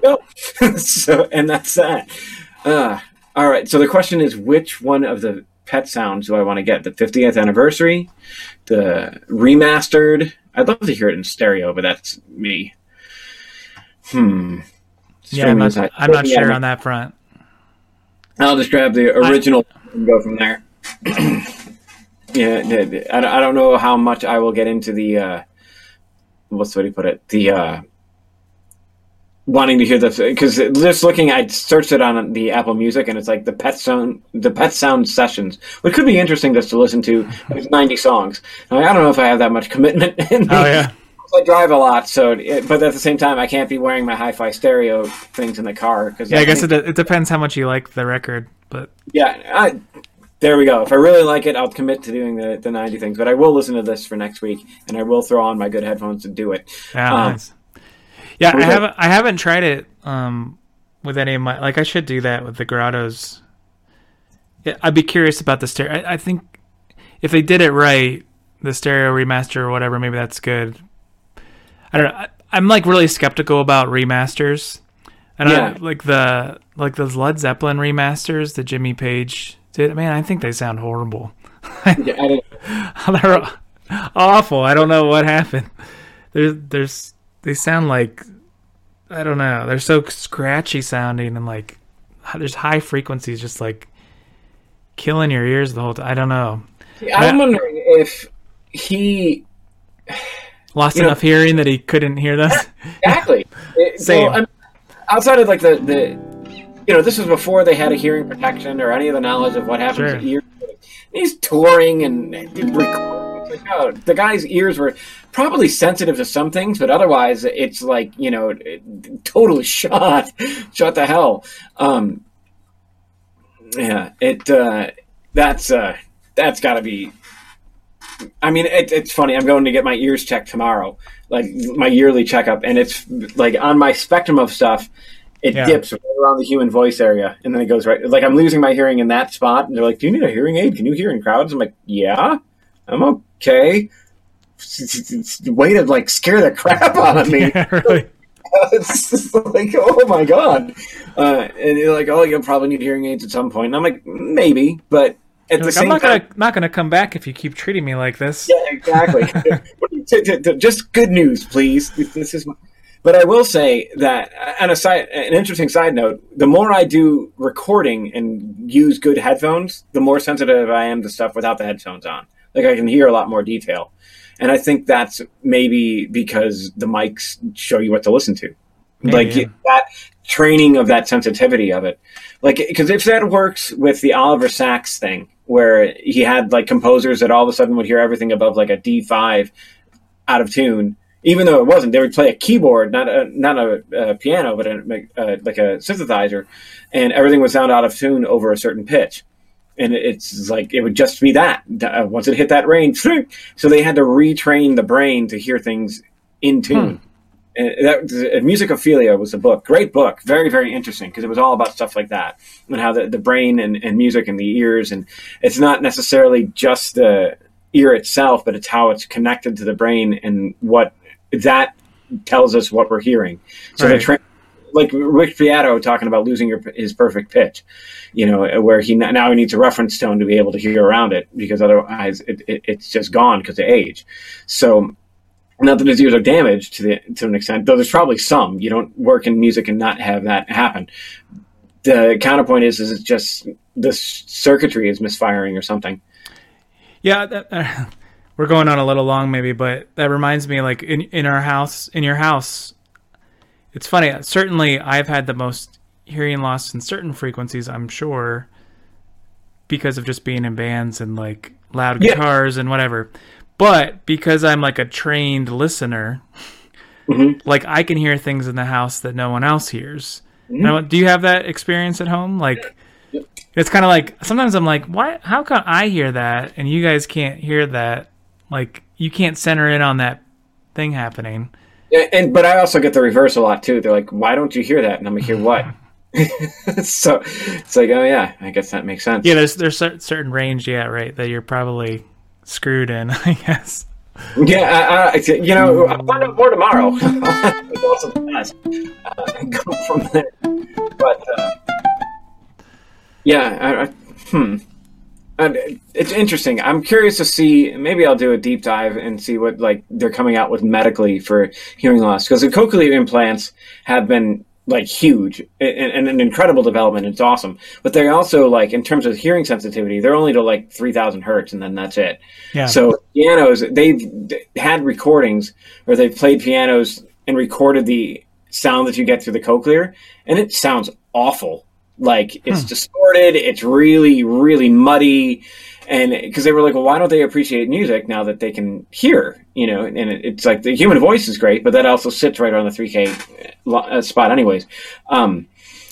no. So, and that's that. Uh, all right. So the question is, which one of the Pet Sounds do I want to get? The fiftieth anniversary, the remastered? I'd love to hear it in stereo, but that's me. Hmm. Yeah, I'm not, I'm not sure on that front. I'll just grab the original I, and go from there. Yeah, I don't know how much I will get into the, uh, what's the way to put it? The, uh, wanting to hear the, because just looking, I searched it on the Apple Music, and it's like the Pet Sound, the Pet Sound Sessions, which could be interesting just to listen to. There's ninety songs. I don't know if I have that much commitment. In the, oh yeah, I drive a lot, so it, but at the same time, I can't be wearing my hi-fi stereo things in the car because yeah, I, I guess it, it depends how much you like the record, but yeah, I, there we go. If I really like it, I'll commit to doing the the ninety things. But I will listen to this for next week, and I will throw on my good headphones to do it. Yeah, um, nice. Yeah, I haven't I haven't tried it um, with any of my... Like, I should do that with the Grottos. Yeah, I'd be curious about the stereo. I, I think if they did it right, the stereo remaster or whatever, maybe that's good. I don't know. I, I'm, like, really skeptical about remasters. And yeah. I, like, the like those Led Zeppelin remasters that Jimmy Page did, man, I think they sound horrible. Yeah, I don't know. awful. I don't know what happened. There's, there's, they sound like, I don't know. They're so scratchy sounding, and like there's high frequencies just like killing your ears the whole time. I don't know. Yeah, I'm but, wondering if he lost enough know, hearing that he couldn't hear them. Exactly. It, Same. Well, I'm, outside of like the, the, you know, this was before they had a hearing protection or any of the knowledge of what happens sure. to ears. He's touring and recording. No, the guy's ears were probably sensitive to some things, but otherwise it's like, you know, totally shot, shot to hell. Um, yeah, it, uh, that's, uh, that's gotta be, I mean, it, it's funny. I'm going to get my ears checked tomorrow, like my yearly checkup. And it's like on my spectrum of stuff, it yeah. dips right around the human voice area. And then it goes right, like I'm losing my hearing in that spot. And they're like, do you need a hearing aid? Can you hear in crowds? I'm like, yeah, I'm okay. Way to like scare the crap out of me. Yeah, really. It's just like, oh my God. Uh, and you're like, oh, you'll probably need hearing aids at some point. And I'm like, maybe, but At the like, same I'm not time, gonna not gonna come back if you keep treating me like this. Yeah, exactly. Just good news, please. This is, my... but I will say that, on a side, an interesting side note: the more I do recording and use good headphones, the more sensitive I am to stuff without the headphones on. Like I can hear a lot more detail, and I think that's maybe because the mics show you what to listen to. Maybe, like yeah. that training of that sensitivity of it, like because if that works with the Oliver Sacks thing, where he had like composers that all of a sudden would hear everything above like a D five out of tune, even though it wasn't, they would play a keyboard, not a, not a, a piano, but a, a, like a synthesizer, and everything would sound out of tune over a certain pitch. And it's like, it would just be that once it hit that range. So they had to retrain the brain to hear things in tune. Hmm. And that Musicophilia was a book, great book, very, very interesting, because it was all about stuff like that and how the, the brain and, and music and the ears, and it's not necessarily just the ear itself, but it's how it's connected to the brain and what that tells us what we're hearing. So right. the tra- like Rick Beato talking about losing your, his perfect pitch, you know, where he now he needs a reference tone to be able to hear around it, because otherwise it, it, it's just gone because of age. So. Not that his ears are damaged to the to an extent, though there's probably some. You don't work in music and not have that happen. The counterpoint is, is it's just the circuitry is misfiring or something. Yeah, that, uh, we're going on a little long maybe, but that reminds me, like in, in our house, in your house, it's funny. Certainly, I've had the most hearing loss in certain frequencies, I'm sure, because of just being in bands and like loud guitars yeah. and whatever. But because I'm like a trained listener, mm-hmm. like I can hear things in the house that no one else hears. Mm-hmm. Now, do you have that experience at home? Like, yeah. it's kind of like sometimes I'm like, why? How come I hear that and you guys can't hear that? Like, you can't center in on that thing happening. Yeah, and but I also get the reverse a lot too. They're like, why don't you hear that? And I'm like, hear what? So it's like, oh yeah, I guess that makes sense. Yeah, there's there's a certain range, yeah, right, that you're probably. Screwed in, I guess. Yeah, uh, you know, I'll find out more tomorrow. It's also the best. Uh, go from there. But, uh, yeah, I, I, hmm. I, it's interesting. I'm curious to see, maybe I'll do a deep dive and see what, like, they're coming out with medically for hearing loss. Because the cochlear implants have been, like, huge and, and an incredible development. It's awesome. But they also, like, in terms of hearing sensitivity, they're only to like three thousand hertz, and then that's it. Yeah. So pianos, they've had recordings where they've played pianos and recorded the sound that you get through the cochlear, and it sounds awful. Like, it's hmm. distorted. It's really, really muddy. And because they were like, well, why don't they appreciate music now that they can hear, you know? And it, it's like the human voice is great, but that also sits right around the three K spot anyways. Um,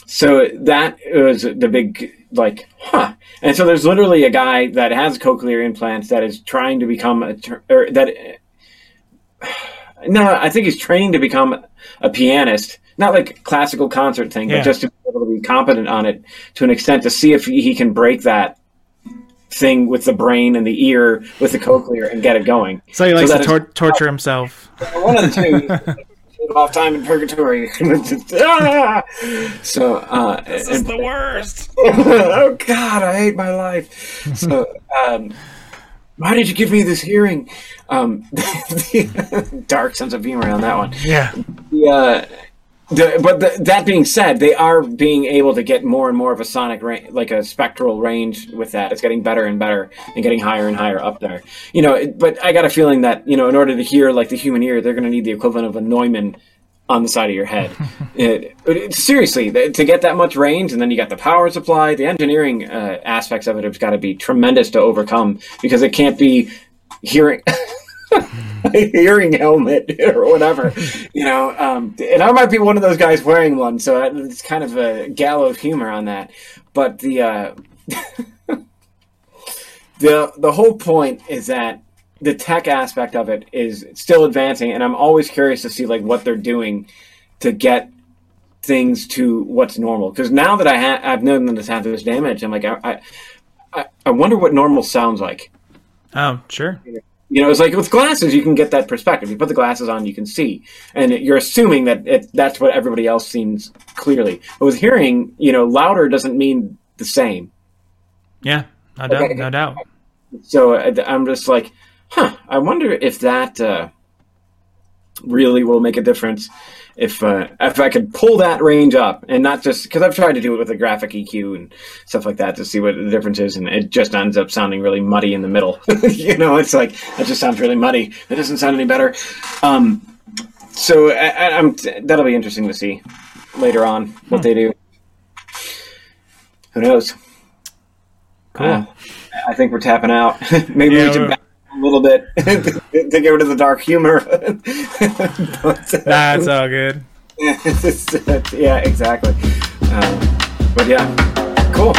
so that was the big, like, huh. And so there's literally a guy that has cochlear implants that is trying to become a, or that, no, I think he's training to become a pianist, not like classical concert thing, yeah. but just to be able to be competent on it to an extent to see if he can break that thing with the brain and the ear with the cochlear and get it going. So he likes so to tor- is- torture himself. One of the two. Off time in purgatory. ah! So uh, this is and- the worst. Oh God, I hate my life. So um, why did you give me this hearing? Um, dark sense of humor on that one. Yeah. Yeah. The, but the, that being said, they are being able to get more and more of a sonic range, like a spectral range with that. It's getting better and better and getting higher and higher up there. You know, it, but I got a feeling that, you know, in order to hear like the human ear, they're going to need the equivalent of a Neumann on the side of your head. it, it, seriously, th- to get that much range, and then you got the power supply, the engineering uh, aspects of it have got to be tremendous to overcome, because it can't be hearing... a hearing helmet or whatever, you know, um, and I might be one of those guys wearing one, so it's kind of a gallows humor on that. But the uh, the the whole point is that the tech aspect of it is still advancing, and I'm always curious to see like what they're doing to get things to what's normal. Because now that I ha- I've known them to have this damage, I'm like, I I, I wonder what normal sounds like. Oh, sure. You know? You know, it's like with glasses, you can get that perspective. You put the glasses on, you can see. And you're assuming that it, that's what everybody else sees clearly. But with hearing, you know, louder doesn't mean the same. Yeah, no doubt, okay. no doubt. So I'm just like, huh, I wonder if that uh, really will make a difference. If uh, if I could pull that range up, and not just, because I've tried to do it with a graphic E Q and stuff like that to see what the difference is, and it just ends up sounding really muddy in the middle. You know, it's like, that just sounds really muddy. That doesn't sound any better. Um, so I, I'm that'll be interesting to see later on what hmm. they do. Who knows? Cool. Uh, I think we're tapping out. Maybe yeah, we should back a little bit to get rid of the dark humor. But, uh, nah, it's all good. Yeah, exactly. Um, but yeah, cool.